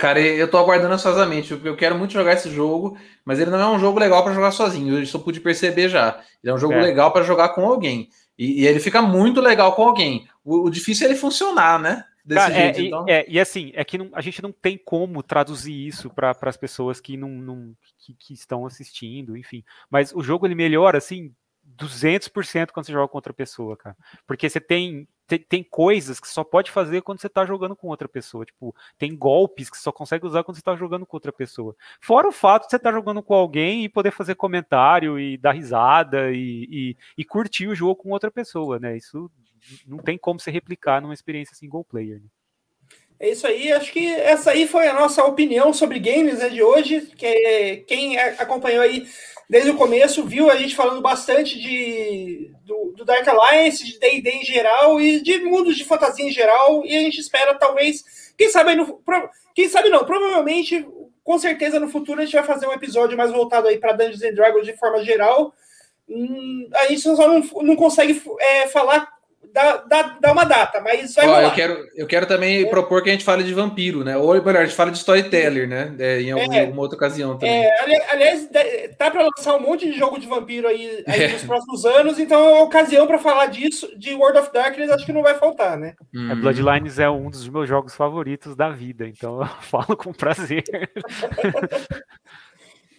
Cara, eu tô aguardando ansiosamente. Eu quero muito jogar esse jogo, mas ele não é um jogo legal pra jogar sozinho. Eu só pude perceber já. Ele é um jogo legal pra jogar com alguém. E ele fica muito legal com alguém. O difícil é ele funcionar, né? Desse jeito. A gente não tem como traduzir isso para as pessoas que, não, que estão assistindo, enfim. Mas o jogo, ele melhora, assim, 200% quando você joga com outra pessoa, cara. Porque você tem coisas que só pode fazer quando você tá jogando com outra pessoa, tipo, tem golpes que só consegue usar quando você tá jogando com outra pessoa, fora o fato de você tá jogando com alguém e poder fazer comentário e dar risada e curtir o jogo com outra pessoa, né, isso não tem como você replicar numa experiência single player, né? É isso aí, acho que essa aí foi a nossa opinião sobre games, né, de hoje, que quem acompanhou aí desde o começo viu a gente falando bastante do Dark Alliance, de D&D em geral e de mundos de fantasia em geral, e a gente espera talvez, provavelmente, com certeza no futuro a gente vai fazer um episódio mais voltado aí para Dungeons & Dragons de forma geral. A gente só não consegue falar dá uma data, mas vai rolar. Eu quero também propor que a gente fale de vampiro, né? Ou melhor, a gente fala de storyteller, né? Em alguma outra ocasião também. Aliás, tá para lançar um monte de jogo de vampiro aí nos próximos anos, então a ocasião para falar disso, de World of Darkness, acho que não vai faltar, né? Bloodlines é um dos meus jogos favoritos da vida, então eu falo com prazer.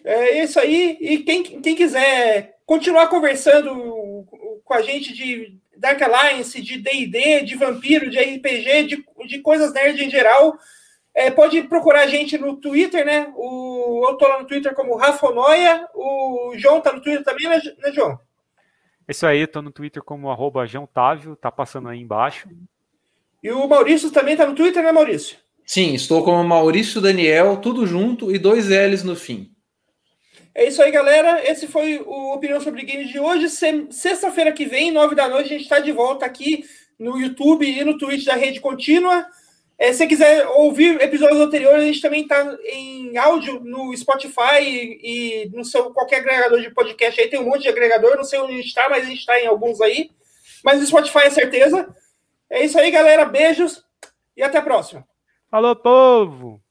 É isso aí, e quem quiser continuar conversando com a gente de Dark Alliance, de D&D, de vampiro, de RPG, de coisas nerd em geral, pode procurar a gente no Twitter, né? Eu tô lá no Twitter como Rafonoia, o João tá no Twitter também, né, João? Isso aí, eu tô no Twitter como @JoãoTávio, tá passando aí embaixo. E o Maurício também tá no Twitter, né, Maurício? Sim, estou como Maurício Daniel, tudo junto e 2 L's no fim. É isso aí, galera. Esse foi o Opinião sobre Games de hoje. Sexta-feira que vem, 21h, a gente está de volta aqui no YouTube e no Twitch da Rede Contínua. Se você quiser ouvir episódios anteriores, a gente também está em áudio no Spotify e no seu qualquer agregador de podcast. Aí tem um monte de agregador, não sei onde a gente está, mas a gente está em alguns aí. Mas no Spotify é certeza. É isso aí, galera. Beijos e até a próxima. Falou, povo!